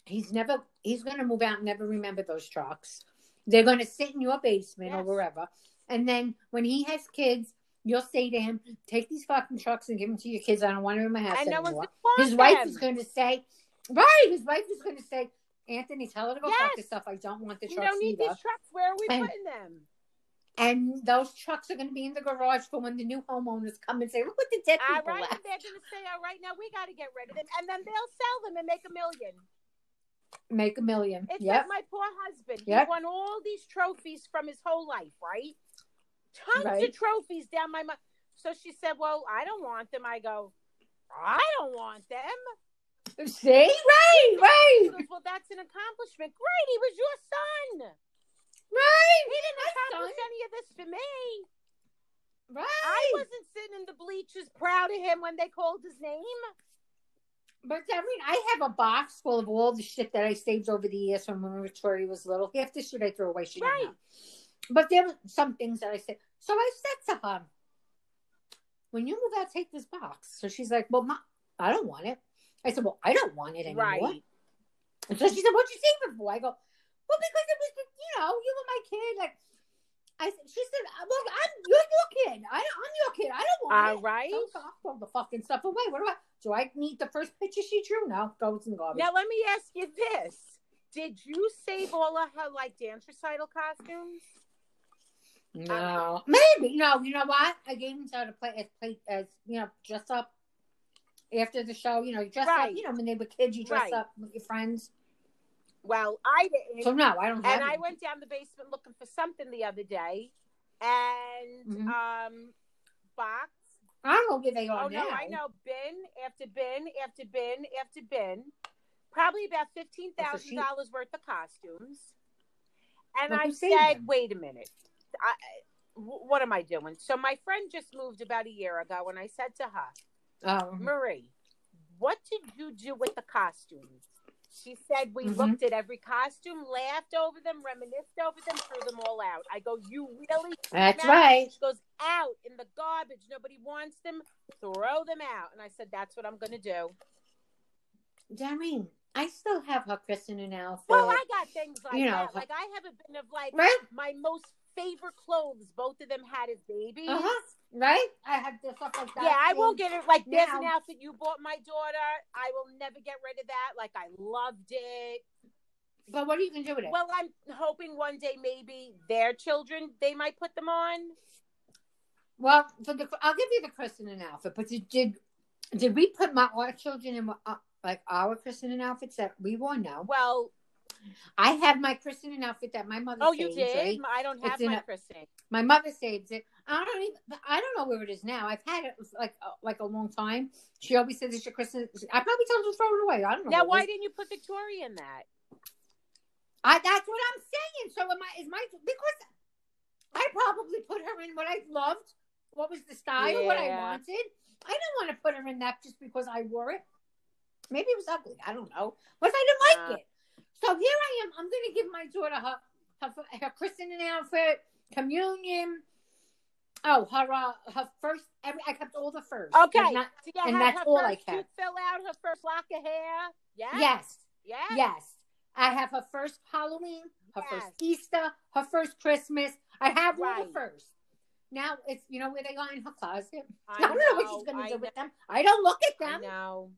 he's never, he's going to move out and never remember those trucks. They're going to sit in your basement yes. or wherever. And then when he has kids, you'll say to him, take these fucking trucks and give them to your kids. I don't want them in my house anymore. His wife them. is going to say, right, his wife is going to say, Anthony, tell her to go yes. fuck this stuff. I don't want the trucks either. You don't need either. These trucks. Where are we and, putting them? And those trucks are going to be in the garage for when the new homeowners come and say, look what the dead people left. All right, left. They're going to say, all right, now we got to get rid of them. And then they'll sell them and make a million. Make a million. It's yep. like my poor husband. Yep. He won all these trophies from his whole life, right? Tons right. of trophies down my mouth. So she said, well, I don't want them. I go, I don't want them. See? Right, right. Goes, well, that's an accomplishment. Great, he was your son. Right. He didn't my accomplish son. any of this for me. Right. I wasn't sitting in the bleachers proud of him when they called his name. But I mean, I have a box full of all the shit that I saved over the years from when Tori was little. Half the shit I threw away, she didn't know. But there were some things that I said. So I said to her, when you move out, take this box. So she's like, well, Mom, I don't want it. I said, well, I don't want it anymore. Right. And so she said, what'd you save it for? I go, well, because it was, you know, you were my kid. Like, I, she said, well, I'm, you're your kid. I, I'm your kid. I don't want all it. All right. So I'll throw the fucking stuff away. What do I, do I need the first picture she drew? No, goes in garbage. Now, let me ask you this. Did you save all of her, like, dance recital costumes? No. Um, Maybe. No, you know what? I gave them to play as, play as, you know, dress up after the show. You know, you dress right. up. You know, when they were kids, you dress right. up with your friends. Well, I didn't. So no, I don't have And any. I went down the basement looking for something the other day, and mm-hmm. um, box. I don't know where they are oh, now. No, I know. Bin after bin after bin after bin. Probably about fifteen thousand dollars worth of costumes. And well, I said, them? wait a minute. I, what am I doing? So my friend just moved about a year ago, and I said to her, um, Marie, what did you do with the costumes? She said, we mm-hmm. looked at every costume, laughed over them, reminisced over them, threw them all out. I go, you really? That's out? Right. She goes, out in the garbage. Nobody wants them. Throw them out. And I said, that's what I'm going to do. Darlene, I still have her christening outfit. Well, I got things like you know, that. Like, I have a bit of, like, right? my most favorite clothes both of them had as babies. Uh-huh. Right? I have this stuff like that. Yeah, I won't get it. Like, there's an outfit you bought my daughter. I will never get rid of that. Like, I loved it. But what are you going to do with it? Well, I'm hoping one day maybe their children, they might put them on. Well, for the, I'll give you the christening outfit, but did did, did we put my our children in uh, like our christening outfits that we wore? No. Well, I have my christening outfit that my mother. Oh, saves, you did? Right? I don't have my a, christening. My mother saves it. I don't even. I don't know where it is now. I've had it like uh, like a long time. She always says it's your christening. I probably told her to throw it away. I don't know. Now, why didn't you put Victoria in that? I. That's what I'm saying. So am I? Is my because I probably put her in what I loved. What was the style? Yeah. What I wanted. I don't want to put her in that just because I wore it. Maybe it was ugly. I don't know. What if I didn't like uh, it? So here I am. I'm going to give my daughter her, her, her christening outfit, communion. Oh, her uh, her first. Every, I kept all the furs. Okay. And, not, so and that's all I kept. Did you fill out her first lock of hair? Yes. Yes. Yes. Yes. I have her first Halloween, her yes. first Easter, her first Christmas. I have right. all the furs. Now, it's you know where they are in her closet. I, I don't know, know what she's going to do know. with them. I don't look at them. I know.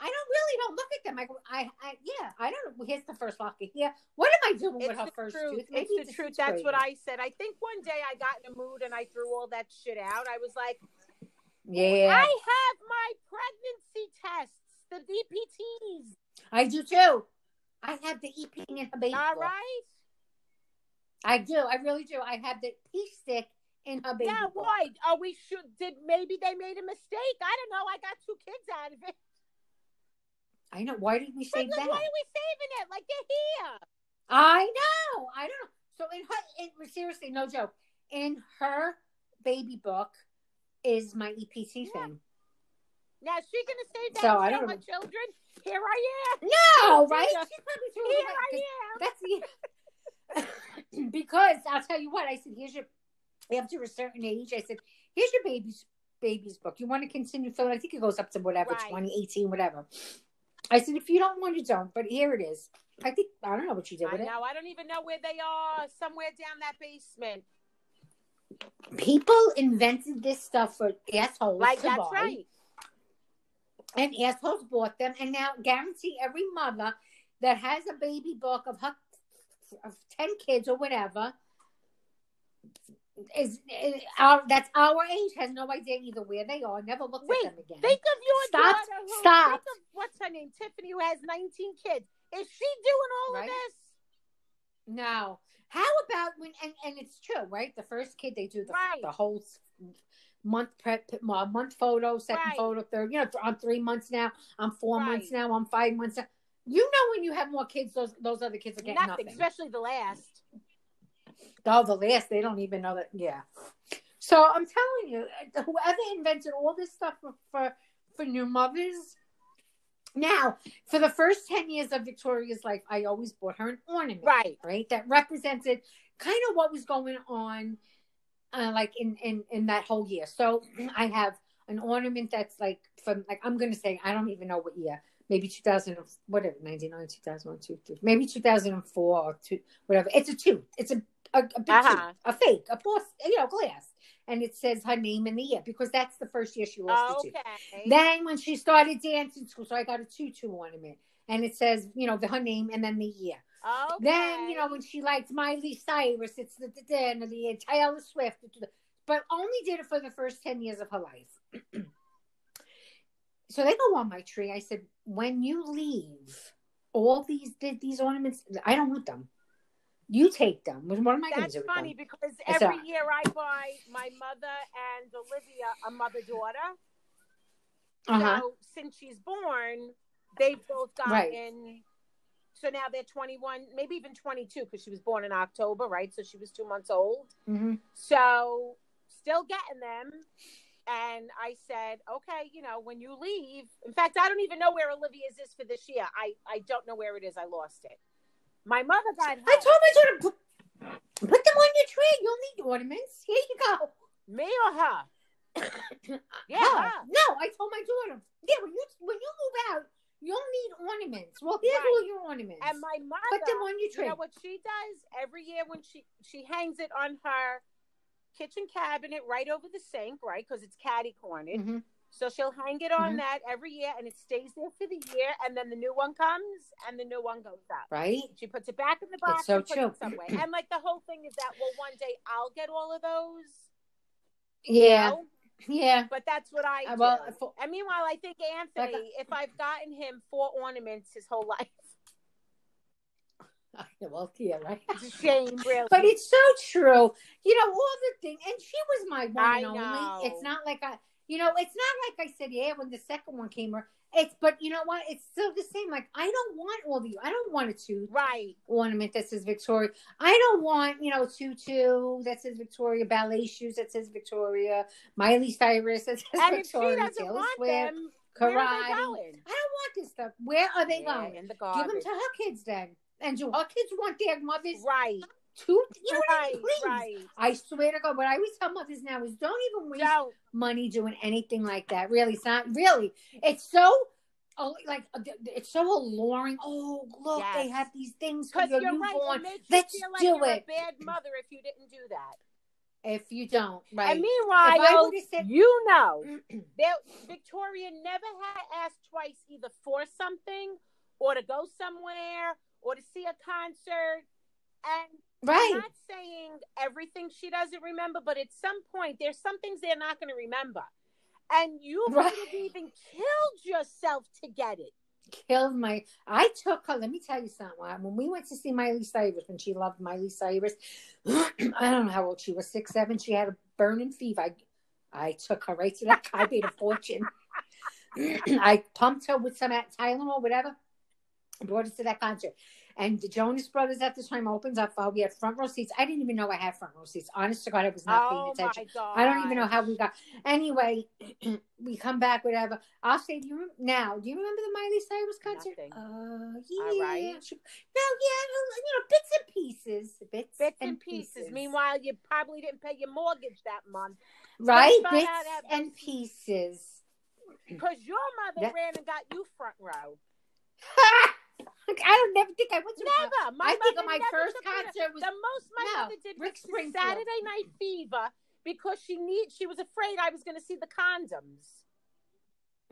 I don't really don't look at them. I, I, I yeah, I don't know. Here's the first locket here. What am I doing it's with her first truth? Tooth? Maybe it's the truth. That's what I said. I think one day I got in a mood and I threw all that shit out. I was like, yeah, I have my pregnancy tests, the E P Ts. I do too. I have the E P in her baby. All right. I do. I really do. I have the pee stick in her baby. Yeah, why? Oh, we should. Did maybe they made a mistake? I don't know. I got two kids out of it. I know. Why didn't we save like, that? Why are we saving it? Like, they're here. I know. I don't know. So, in her, in, seriously, no joke. In her baby book is my E P T yeah. thing. Now, she's going to save that so, I don't know. Children. Here I am. No, right? She's probably too Here I am. That's the, because I'll tell you what. I said, here's your, after a certain age, I said, here's your baby's, baby's book. You want to continue filling? I think it goes up to whatever, right. twenty, eighteen, whatever. I said, if you don't want it, don't. But here it is. I think, I don't know what you did with it. I know. I don't even know where they are. Somewhere down that basement. People invented this stuff for assholes like, to that's buy. Right. And assholes bought them. And now guarantee every mother that has a baby book of her of ten kids or whatever, is, is our, that's our age has no idea either where they are. Never looked Wait, at them again. Think of your stop, daughter. Who, stop. Think of, what's her name? Tiffany, who has nineteen kids. Is she doing all right? of this? No. How about when, and, and it's true, right? The first kid, they do the, right. the whole month prep, month photo, second right. photo, third, you know, I'm three months now, I'm four right. months now, I'm five months now. You know, when you have more kids, those those other kids are getting nothing. nothing. Especially the last. Oh, the last, they don't even know that. Yeah. So I'm telling you, whoever invented all this stuff for, for, for new mothers. Now, for the first ten years of Victoria's life, I always bought her an ornament. Right. Right. That represented kind of what was going on uh, like in, in, in that whole year. So I have an ornament that's like from, like, I'm going to say, I don't even know what year. Maybe two thousand, whatever, ninety-nine, two thousand one, two thousand three, maybe two thousand four or two, whatever. It's a two. It's a a, a big uh-huh. two, a fake, a post, you know, glass. And it says her name in the year because that's the first year she lost the okay. two. Then when she started dancing school, so I got a tutu ornament. And it says, you know, the, her name and then the year. Okay. Then, you know, when she liked Miley Cyrus, it's the end of the year, Taylor Swift. But only did it for the first ten years of her life. So they go on my tree. I said, when you leave, all these these ornaments, I don't want them. You take them. What am I going to do with them? That's funny because every year I buy my mother and Olivia a mother-daughter. Uh-huh. So since she's born, they've both gotten, right. so now they're twenty-one, maybe even twenty-two because she was born in October, right? So she was two months old. Mm-hmm. So still getting them. And I said, okay, you know, when you leave, in fact, I don't even know where Olivia's is for this year. I, I don't know where it is. I lost it. My mother got home. I told my daughter, put, put them on your tree. You'll need ornaments. Here you go. Me or her? Yeah. Her. No, I told my daughter. Yeah, when you when you move out, you'll need ornaments. Well, here's right. all your ornaments. And my mother, put them on your tree. You know what she does every year when she she hangs it on her kitchen cabinet right over the sink, right? Because it's catty cornered. Mm-hmm. So she'll hang it on mm-hmm. that every year, and it stays there for the year, and then the new one comes, and the new one goes up. Right. She puts it back in the box. It's so true. It somewhere. And, like, the whole thing is that, well, one day I'll get all of those. Yeah. You know? Yeah. But that's what I do. Well, for, and meanwhile, I think Anthony, like I, if I've gotten him four ornaments his whole life. Well, yeah, right. It's a shame, really. But it's so true. You know, all the things. And she was my one I and only. Know. It's not like I... You know, it's not like I said, yeah, when the second one came, or it's, but you know what? It's still the same. Like, I don't want all the, I don't want a two right. ornament that says Victoria. I don't want, you know, tutu that says Victoria, ballet shoes that says Victoria, Miley Cyrus that says and Victoria, if she doesn't want them, karate. Where are they going? I don't want this stuff. Where are they yeah, going? In the garbage. Give them to her kids then. And do her kids want their mothers? Right. Two, you know right, what I mean? Please. Right. I swear to God, what I always tell mothers now is don't even waste don't. money doing anything like that. Really, it's not really. It's so oh, like it's so alluring. Oh, look, yes. they have these things for your newborn. Right. You Let's feel like do you're it. A bad mother if you didn't do that. If you don't, right? And meanwhile, I said, you know, Victoria never had asked twice either for something or to go somewhere or to see a concert. And right. I'm not saying everything she doesn't remember, but at some point, there's some things they're not going to remember. And you right. would have even killed yourself to get it. Killed my... I took her... Let me tell you something. When we went to see Miley Cyrus, when she loved Miley Cyrus, I don't know how old she was, six, seven. She had a burning fever. I, I took her right to that. I paid a fortune. I pumped her with some Tylenol, whatever. Brought us to that concert. And the Jonas Brothers at the time opens up. Uh, we had front row seats. I didn't even know I had front row seats. Honest to God, I was not oh paying attention. I don't even know how we got. Anyway, we come back, whatever. I'll say, do you now, do you remember the Miley Cyrus concert? Uh, yeah. All right. No, yeah, you know, bits and pieces. Bits, bits and pieces. pieces. Meanwhile, you probably didn't pay your mortgage that month. Right? So bits and pieces. Because your mother that- ran and got you front row. Ha! Like, I don't never think I went to never. My I think my first concert was the most my no, mother did Rick Springfield. Saturday Night Fever because she need she was afraid I was going to see the condoms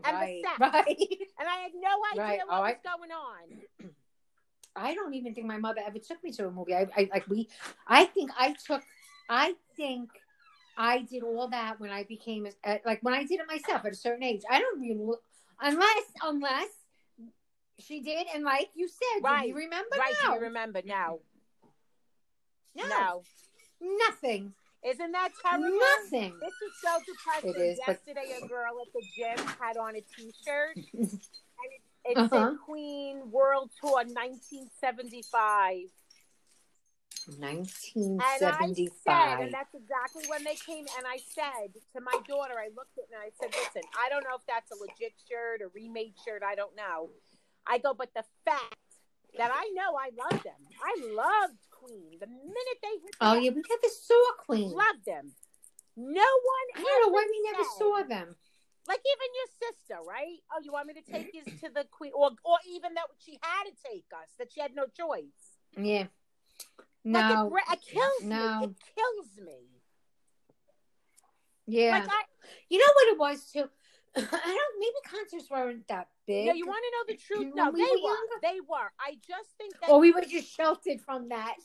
and right, the sex, right. and I had no idea right. what oh, was I, going on. I don't even think my mother ever took me to a movie. I, I like we. I think I took. I think I did all that when I became like when I did it myself at a certain age. I don't really unless unless. She did, and like you said, right. do you remember right. now? Right, you remember now. No. no. Nothing. Isn't that terrible? Nothing. This is so depressing. It is, Yesterday, but... a girl at the gym had on a T-shirt, and it, it uh-huh. said Queen World Tour nineteen seventy-five. nineteen seventy-five. And I said, and that's exactly when they came, and I said to my daughter, I looked at it and I said, listen, I don't know if that's a legit shirt, a remade shirt, I don't know. I go, but the fact that I know I love them. I loved Queen. The minute they hit Oh, them, yeah, we never saw Queen. Loved them. No one I don't know why we said, never saw them. Like even your sister, right? Oh, you want me to take you to the Queen? Or or even that she had to take us, that she had no choice. Yeah. No. Like it, it kills no. me. It kills me. Yeah. Like I, you know what it was, too? I don't. Maybe concerts weren't that big. No, you want to know the truth? No, we they were. were they were. I just think that. Well, we were just sheltered from that.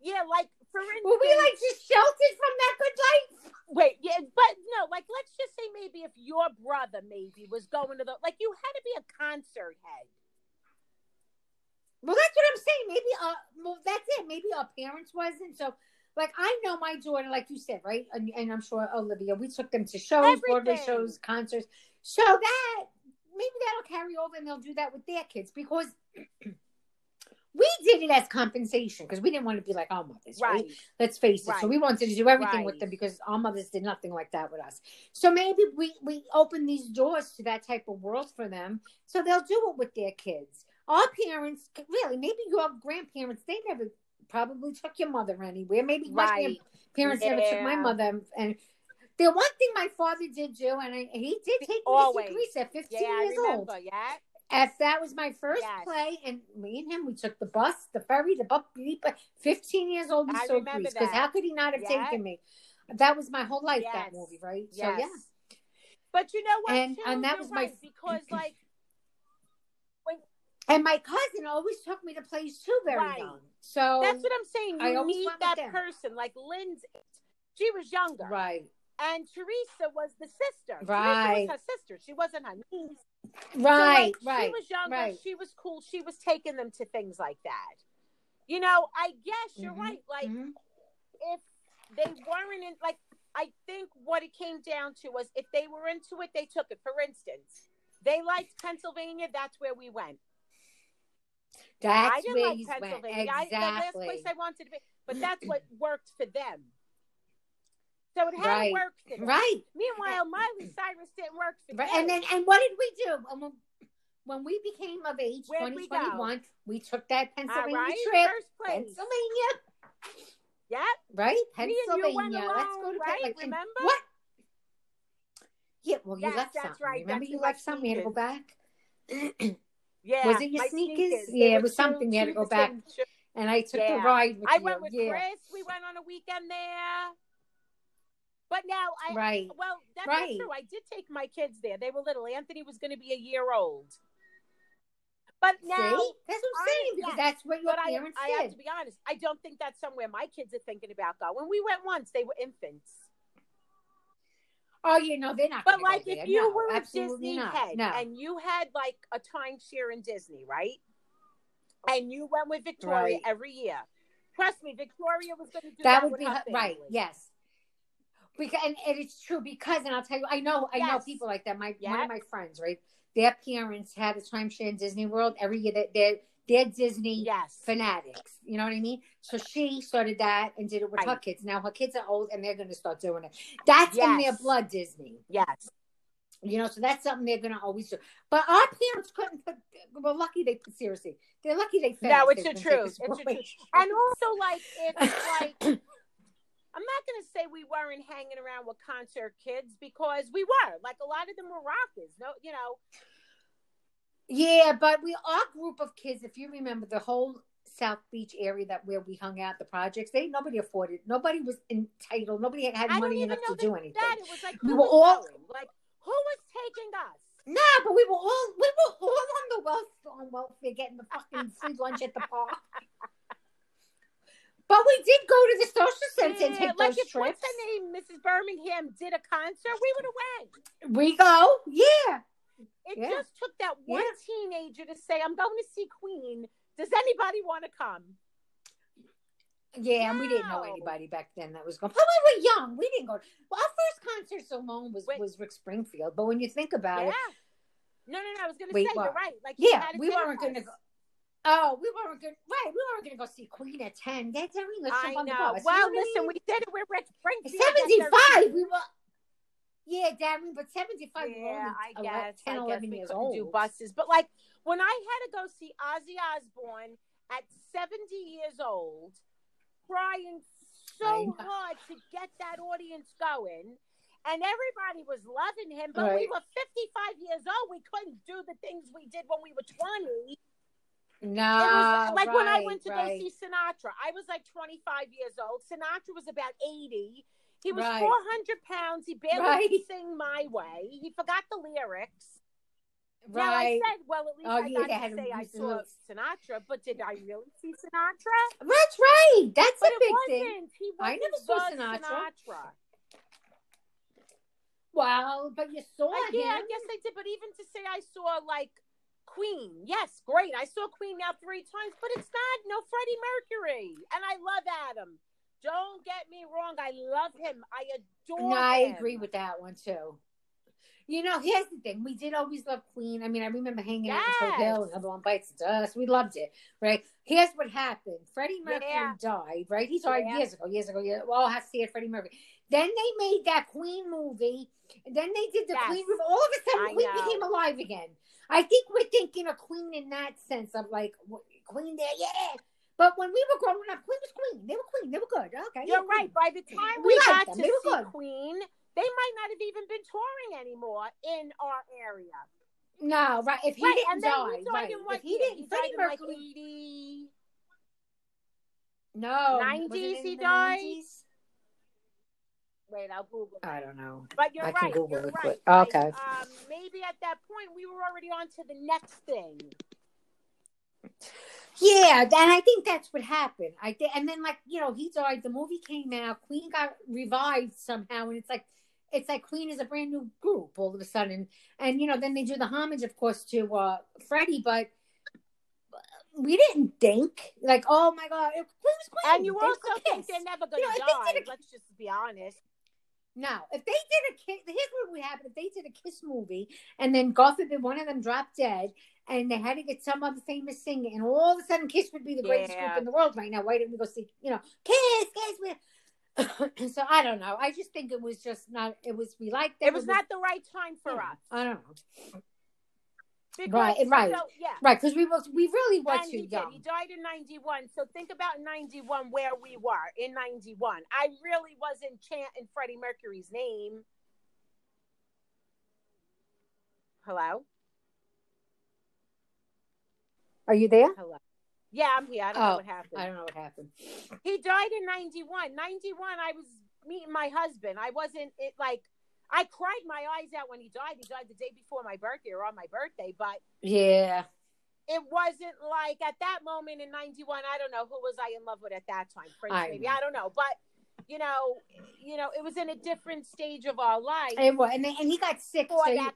Yeah, like for instance, were we like just sheltered from that good life? Wait, yeah, but no, like let's just say maybe if your brother maybe was going to the like you had to be a concert head. Well, that's what I'm saying. Maybe uh, well, that's it. Maybe our parents wasn't so. Like, I know my daughter, like you said, right? And, and I'm sure, Olivia, we took them to shows, everything. Broadway shows, concerts. So that, maybe that'll carry over and they'll do that with their kids. Because we did it as compensation because we didn't want to be like our mothers, right? right? Let's face it. Right. So we wanted to do everything right. with them because our mothers did nothing like that with us. So maybe we, we open these doors to that type of world for them. So they'll do it with their kids. Our parents, really, maybe your grandparents, they never... probably took your mother anywhere. Maybe right. my parents yeah. never took my mother. And the one thing my father did do, and I, he did take Always. me to Grease at fifteen yeah, years old. Yeah. As that was my first yes. play, and me and him, we took the bus, the ferry, the bus, fifteen years old, we I saw Grease. Because how could he not have yes. taken me? That was my whole life, yes. that movie, right? Yes. So, yeah. But you know what? And, too, and that was right, my... Because, like... when, and my cousin always took me to plays, too, very right. young. So that's what I'm saying. You I need that person. Like Lynn's, she was younger. Right. And Teresa was the sister. Right. Teresa was her sister. She wasn't her niece. Right, so like, right. She was younger. Right. She was cool. She was taking them to things like that. You know, I guess you're mm-hmm. right. Like, mm-hmm. if they weren't in, like, I think what it came down to was if they were into it, they took it. For instance, they liked Pennsylvania. That's where we went. That's I didn't where like you Pennsylvania. Went. Exactly. I, the last place I wanted to be, but that's what worked for them. So it had right. worked for them. Right. Meanwhile, Miley Cyrus didn't work for right. them. And then, and what did we do? When, when we became of age, twenty twenty-one, we, we took that Pennsylvania right. trip. First place. Pennsylvania. Yep. Right? Pennsylvania. Alone, Let's go to right? Pennsylvania. Like, remember? What? Yeah, well, you yes, left that's something. Right. Remember that's you left something? We had to go back. Yeah, was it your sneakers? sneakers? Yeah, it was true, something. You had to go back, true. And I took yeah. the ride. With I you. went with yeah. Chris. We went on a weekend there. But now, I right. well, that's right. true. I did take my kids there. They were little. Anthony was going to be a year old. But now, See? that's what I'm saying I, because yes, that's what your parents I, did. I have to be honest. I don't think that's somewhere my kids are thinking about going. When we went once, they were infants. Oh, you know, they're not. But like, if you no, were a Disney not. head no. and you had like a timeshare in Disney, right? And you went with Victoria right. every year. Trust me, Victoria was going to do that. That would be her, right. Yes. Because and, and it's true because, and I'll tell you, I know, I yes. know people like that. My yes. one of my friends, right? Their parents had a timeshare in Disney World every year. That they're they're Disney yes. fanatics. You know what I mean? So she started that and did it with right. her kids. Now her kids are old and they're going to start doing it. That's yes. in their blood, Disney. Yes. You know, so that's something they're going to always do. But our parents couldn't put, well, lucky they, seriously, they're lucky they failed. No, it's the truth. It's the truth. And also, like, it's like, I'm not going to say we weren't hanging around with concert kids because we were. Like, a lot of them were rockers. No, you know. Yeah, but we our group of kids, if you remember the whole South Beach area that where we hung out, the projects, they nobody afforded, nobody was entitled, nobody had, had money enough to do anything. It was like, we were all going? like, who was taking us? No, nah, but we were all we were all on the welfare on welfare getting the fucking free lunch at the park. But we did go to the social center yeah, and take like those trips. Like if what's her name, Missus Birmingham did a concert, we would have went. We go, yeah. It yeah. just took that one yeah. teenager to say, I'm going to see Queen. Does anybody want to come? Yeah, no. And we didn't know anybody back then that was going. But we were young. We didn't go. Well, our first concert alone was, was Rick Springfield. But when you think about yeah. it. No, no, no. I was going to say, were, you're right. Like, yeah, we weren't going to go. Oh, we weren't going right. We weren't going to go see Queen at ten. That's how we I know. Well, well listen, we did it with Rick Springfield. seventy-five. We were. Yeah, Darren, but seventy-five. Yeah, I guess. ten, eleven years old. Do buses. But like when I had to go see Ozzy Osbourne at seventy years old, trying so hard to get that audience going, and everybody was loving him, but right. we were fifty-five years old. We couldn't do the things we did when we were twenty. No, it was like right, when I went to right. go see Sinatra, I was like twenty-five years old. Sinatra was about eighty. He was right. four hundred pounds. He barely right. could sing My Way. He forgot the lyrics. Right. Now I said, well, at least oh, I yeah, got to say I saw Sinatra, but did I really see Sinatra? That's right. That's but a big wasn't. thing. He I never saw Sinatra. Sinatra. Well, but you saw I, him. Yeah, I guess I did. But even to say I saw, like, Queen. Yes, great. I saw Queen now three times, but it's not no Freddie Mercury. And I love Adam. Don't get me wrong. I love him. I adore no, him. I agree with that one, too. You know, here's the thing. We did always love Queen. I mean, I remember hanging yes. out in Hotel Hill and Another One Bites the Dust. We loved it, right? Here's what happened. Freddie Mercury yeah. died, right? He died yeah. years ago, years ago. Years ago. Well, I have to see it, Freddie Mercury. Then they made that Queen movie. And then they did the yes. Queen movie. All of a sudden, I Queen know. became alive again. I think we're thinking of Queen in that sense of like, Queen there, yeah. But when we were growing up, Queen was Queen. They were Queen. They were good. Okay. You're yeah, right. By the time we, we got them. to see good. Queen, they might not have even been touring anymore in our area. No, right. If he right. didn't die, right. If he didn't, he Freddie died Mercury. In like eighty, no. nineties he died. nineties? Wait, I'll Google it. I don't know. But you're I right. I can Google you're it right. quick. Like, okay. Um, maybe at that point, we were already on to the next thing. Yeah, and I think that's what happened. I th- and then like you know he died. The movie came out. Queen got revived somehow, and it's like it's like Queen is a brand new group all of a sudden. And you know then they do the homage, of course, to uh, Freddie. But we didn't think like, oh my God, Queen was Queen. And you they also think they're never going to you know, die. A... Let's just be honest. No, if they did a Kiss, here's what would happen. If they did a Kiss movie, and then God forbid one of them dropped dead. And they had to get some other famous singer, and all of a sudden, Kiss would be the greatest yeah. group in the world right now. Why didn't we go see, you know, Kiss, Kiss? So I don't know. I just think it was just not. It was we liked that. It was, it was not the right time for yeah, us. I don't know. Because, right, right, so, yeah. right. Because we was we really were and too he young. Did. He died in ninety-one. So think about ninety-one where we were in ninety-one. I really wasn't chanting Freddie Mercury's name. Hello. Are you there? Hello. Yeah, I'm here. I don't oh, know what happened. I don't know what happened. He died in ninety-one. ninety-one, I was meeting my husband. I wasn't, it like, I cried my eyes out when he died. He died the day before my birthday or on my birthday, but. Yeah. It wasn't like at that moment in ninety-one, I don't know who was I in love with at that time. Prince, I maybe. Know. I don't know. But. You know, you know, it was in a different stage of our life. It was, and, and he got sick. For so that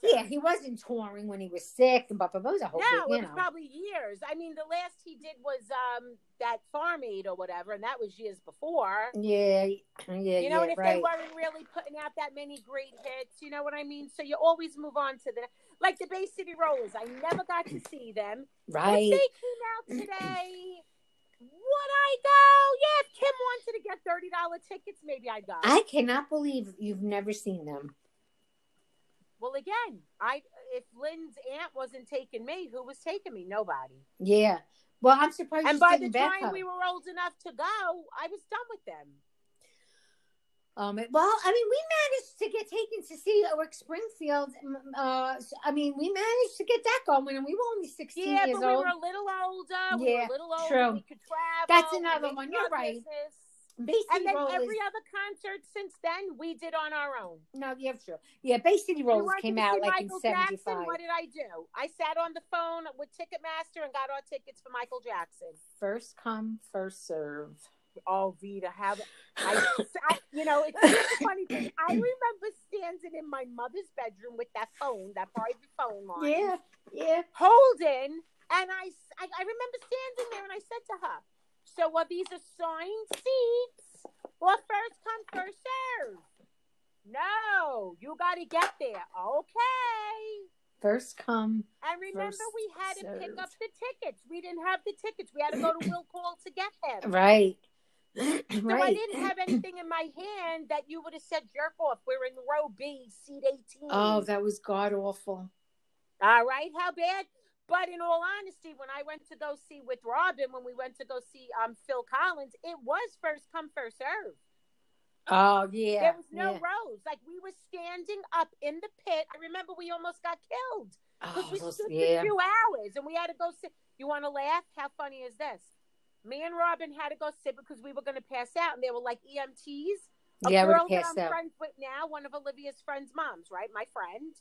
he, yeah, he wasn't touring when he was sick. And blah, blah, blah, was a whole no, big, you it was know. probably years. I mean, the last he did was um that Farm Aid or whatever, and that was years before. Yeah, yeah, You know, yeah, and if right. they weren't really putting out that many great hits, you know what I mean? So you always move on to the, like the Bay City Rollers. I never got to see them. Right. If they came out today... Would I go? Yeah, if Kim wanted to get thirty dollars tickets, maybe I'd go. I cannot believe you've never seen them. Well, again, I if Lynn's aunt wasn't taking me, who was taking me? Nobody. Yeah. Well, I'm surprised and you by the time up. we were old enough to go, I was done with them. Um, well, I mean, we managed to get taken to see Rick Springfield. Uh, I mean, we managed to get that going, and we were only sixteen yeah, years old. Yeah, but we were a little older. We yeah, were a little older. True. We could travel. That's another one. You're right. Bay City and then Rollers. Every other concert since then, we did on our own. No, yeah, true. Yeah, Bay City Rollers came out like Michael in seventy-five. Jackson, what did I do? I sat on the phone with Ticketmaster and got our tickets for Michael Jackson. First come, first serve. all V to have. I, I, you know, it's just a funny thing. I remember standing in my mother's bedroom with that phone, that private phone line. Yeah, yeah. Holding, and I, I, I remember standing there, and I said to her, "So are these assigned seats, or first come, first serve?" "No, you got to get there." "Okay." First come. And remember, we had to served. pick up the tickets. We didn't have the tickets. We had to go to Will Call to get them. Right. So right. I didn't have anything in my hand that you would have said, jerk off. We're in row B, seat eighteen. Oh, that was god awful. All right, how bad? But in all honesty, when I went to go see with Robin, when we went to go see um Phil Collins, it was first come, first serve. Oh, yeah. There was no yeah. rows. Like, we were standing up in the pit. I remember we almost got killed. Because oh, we stood yeah. for a few hours, and we had to go sit. You want to laugh? How funny is this? Me and Robin had to go sit because we were going to pass out, and they were like E M Ts. A yeah, girl that I'm out. friends with now, one of Olivia's friends' moms, right? My friend.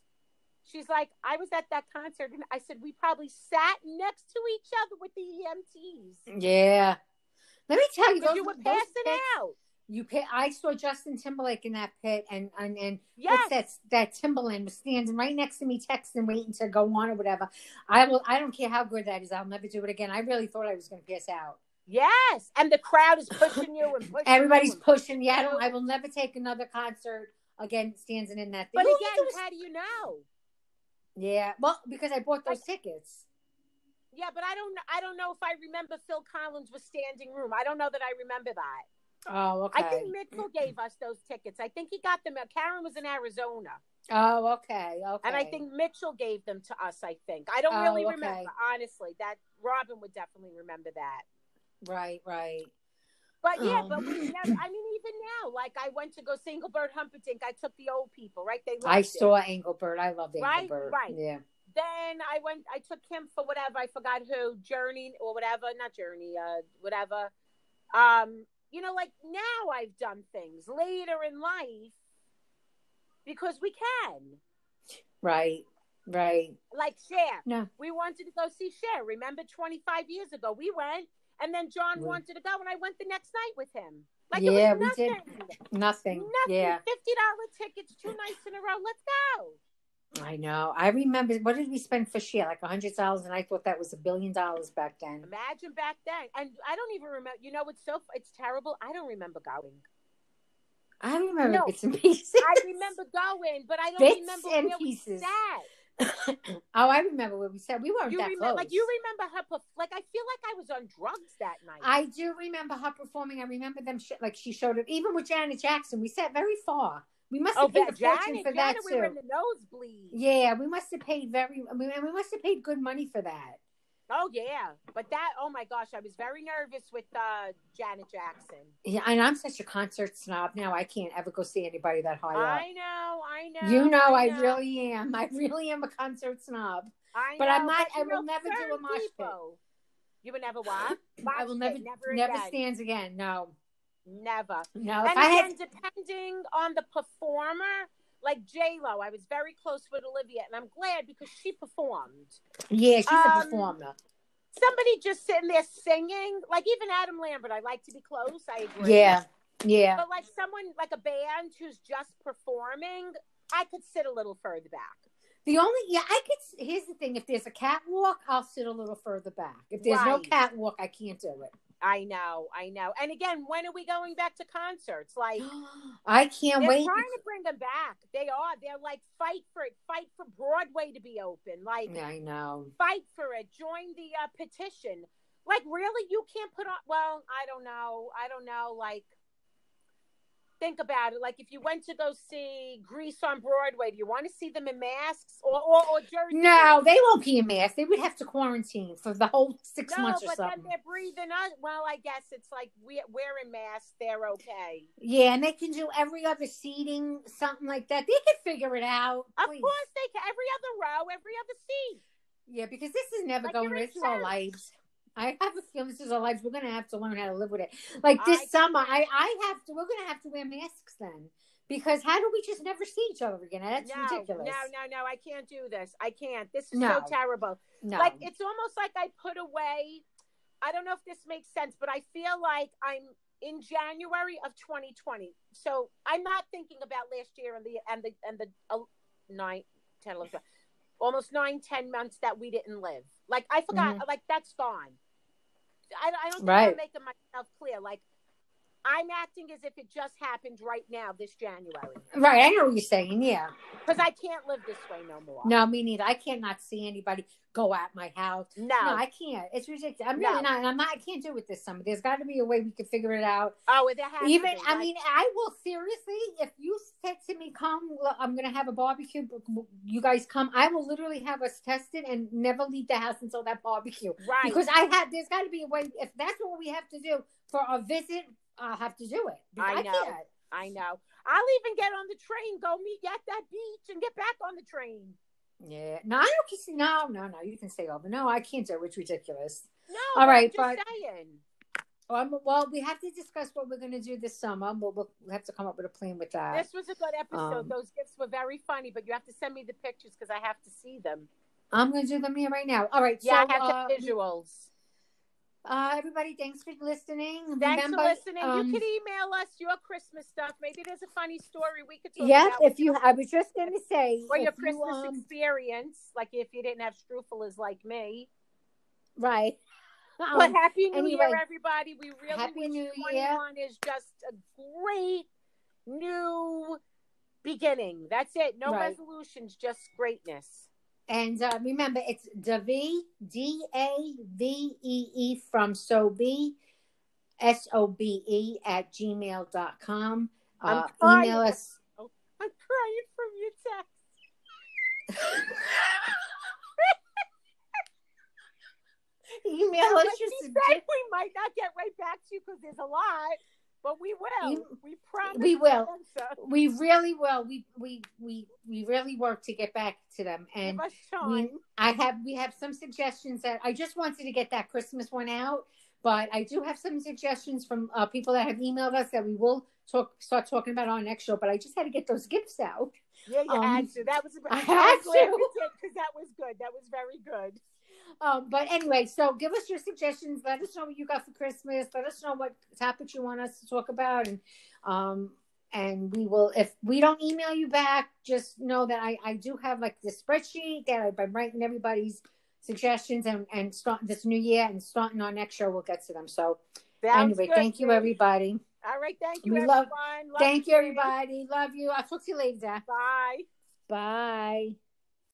She's like, I was at that concert, and I said, we probably sat next to each other with the E M Ts. Yeah. Let me tell you. Those, you were passing those out. You pay, I saw Justin Timberlake in that pit, and and, and yes. that, that Timberland was standing right next to me, texting, waiting to go on or whatever. I will. I don't care how good that is. I'll never do it again. I really thought I was going to pass out. Yes, and the crowd is pushing you and pushing everybody's you. pushing. Yeah, I, don't, I will never take another concert again standing in that thing. But again, was, how do you know? Yeah, well, because I bought those like, tickets. Yeah, but I don't. I don't know if I remember Phil Collins was standing room. I don't know that I remember that. Oh, okay. I think Mitchell gave us those tickets. I think he got them. Karen was in Arizona. Oh, okay, okay. And I think Mitchell gave them to us, I think. I don't oh, really okay. remember, honestly. That Robin would definitely remember that. Right, right. But, yeah, um. but we never, I mean, even now, like, I went to go see Engelbert Humperdinck. I took the old people, right? They I saw it. Engelbert. I loved Engelbert. Right, right. Yeah. Then I went, I took him for whatever, I forgot who, Journey or whatever, not Journey, uh, whatever. Um... You know, like now I've done things later in life because we can. Right, right. Like Cher. No. We wanted to go see Cher. Remember twenty-five years ago? We went, and then John yeah. wanted to go, and I went the next night with him. Like yeah, it was nothing. we did. Nothing. Nothing. Yeah. fifty dollar tickets, two nights in a row. Let's go. I know. I remember. What did we spend for Cher? Like a hundred dollars, and I thought that was a billion dollars back then. Imagine back then, and I don't even remember. You know, it's so it's terrible. I don't remember going. I remember no, bits and pieces. I remember going, but I don't bits remember and where pieces. we sat. Oh, I remember where we sat. We weren't you that remember, close. Like you remember her? Like I feel like I was on drugs that night. I do remember her performing. I remember them. Sh- like she showed it. Even with Janet Jackson, we sat very far. We must have oh, paid a fortune for Janet, that too. We were in the nosebleed. Yeah, we must have paid very. I mean, we must have paid good money for that. Oh yeah, but that. Oh my gosh, I was very nervous with uh, Janet Jackson. Yeah, and I'm such a concert snob now. I can't ever go see anybody that high up. I know, I know. You know, I, I know. really am. I really am a concert snob. I know, but I'm not. But I will never do a mosh pit. You would never what? I will never. Never, never again. stands again. No. Never. No, and again, had... depending on the performer, like J-Lo, I was very close with Olivia, and I'm glad because she performed. Yeah, she's um, a performer. Somebody just sitting there singing, like even Adam Lambert, I like to be close, I agree. Yeah, yeah. But like someone, like a band who's just performing, I could sit a little further back. The only, yeah, I could, here's the thing, if there's a catwalk, I'll sit a little further back. If there's right. no catwalk, I can't do it. I know, I know. And again, when are we going back to concerts? Like, I can't they're wait. They're trying to bring them back. They are. They're like, fight for it. Fight for Broadway to be open. Like, I know. Fight for it. Join the uh, petition. Like, really? You can't put on, well, I don't know. I don't know. Like, think about it. Like, if you went to go see Grease on Broadway, do you want to see them in masks or or, or jerseys? No, they won't be in masks. They would have to quarantine for the whole six no, months or something. No, but then they're breathing out. Well, I guess it's like we're wearing masks. They're okay. Yeah, and they can do every other seating, something like that. They can figure it out. Of Please. course they can. Every other row, every other seat. Yeah, because this is never like going to exist our lives. I have a feeling this is our lives. We're going to have to learn how to live with it. Like this I summer, I, I have to, we're going to have to wear masks then. Because how do we just never see each other again? That's no, ridiculous. No, no, no. I can't do this. I can't. This is no. so terrible. No. Like, it's almost like I put away, I don't know if this makes sense, but I feel like I'm in January of twenty twenty. So I'm not thinking about last year and the and the and the uh, nine, ten, eleven, almost nine, ten months that we didn't live. Like I forgot, mm-hmm. like that's gone. I, I don't think right. I'm making myself clear. Like I'm acting as if it just happened right now, this January. Right, I know what you're saying. Yeah, because I can't live this way no more. No, me neither. I can't not see anybody go at my house. No, no I can't. It's ridiculous. I'm no. really not. And I'm not. I can't do it with this summer. There's got to be a way we can figure it out. Oh, there has even. To be. I like, mean, I will seriously. If you said to me, "Come, I'm going to have a barbecue. You guys come." I will literally have us tested and never leave the house until that barbecue. Right, because I have. There's got to be a way. If that's what we have to do for our visit. I'll have to do it. I, I know. Can't. I know. I'll even get on the train, go meet at that beach, and get back on the train. Yeah. No, I don't. See, no, no, no. You can stay over. No, I can't do it. It's ridiculous. No. All right, I'm just but saying. Um, well, we have to discuss what we're going to do this summer. We'll, we'll we'll have to come up with a plan with that. This was a good episode. Um, Those gifts were very funny, but you have to send me the pictures because I have to see them. I'm going to do them here right now. All right. Yeah, so, I have uh, the visuals. Uh, everybody, thanks for listening. Thanks Remember, for listening. Um, you can email us your Christmas stuff. Maybe there's a funny story we could talk yeah, about. Yeah, if you, I was just going to say. Or your Christmas you, um, experience, like if you didn't have scruples like me. Right. Um, but Happy New anyway, Year, everybody. We really Happy New twenty-one Year. Is just a great new beginning. That's it. No right. resolutions, just greatness. And uh, remember, it's Davee, D A V E E, from Sobe, S O B E, at gmail dot com. Uh, email us. Oh, I'm crying from your text. Email now, us. Your said suggestions. We might not get right back to you because there's a lot. But we will. You, we promise. We will. We really will. We we we we really work to get back to them. And we, I have we have some suggestions that I just wanted to get that Christmas one out, but I do have some suggestions from uh, people that have emailed us that we will talk start talking about on our next show. But I just had to get those gifts out. Yeah, you um, had to. That was a, I had to because that was good. That was very good. Um, but anyway, so give us your suggestions. Let us know what you got for Christmas. Let us know what topics you want us to talk about. And um, and we will, if we don't email you back, just know that I, I do have like this spreadsheet that I've been writing everybody's suggestions and, and start this new year and starting our next show, we'll get to them. So Sounds anyway, good, thank dude. you, everybody. All right. Thank you, we everyone. Love, love thank you, everybody. Love you. I'll talk to you later. Bye. Bye.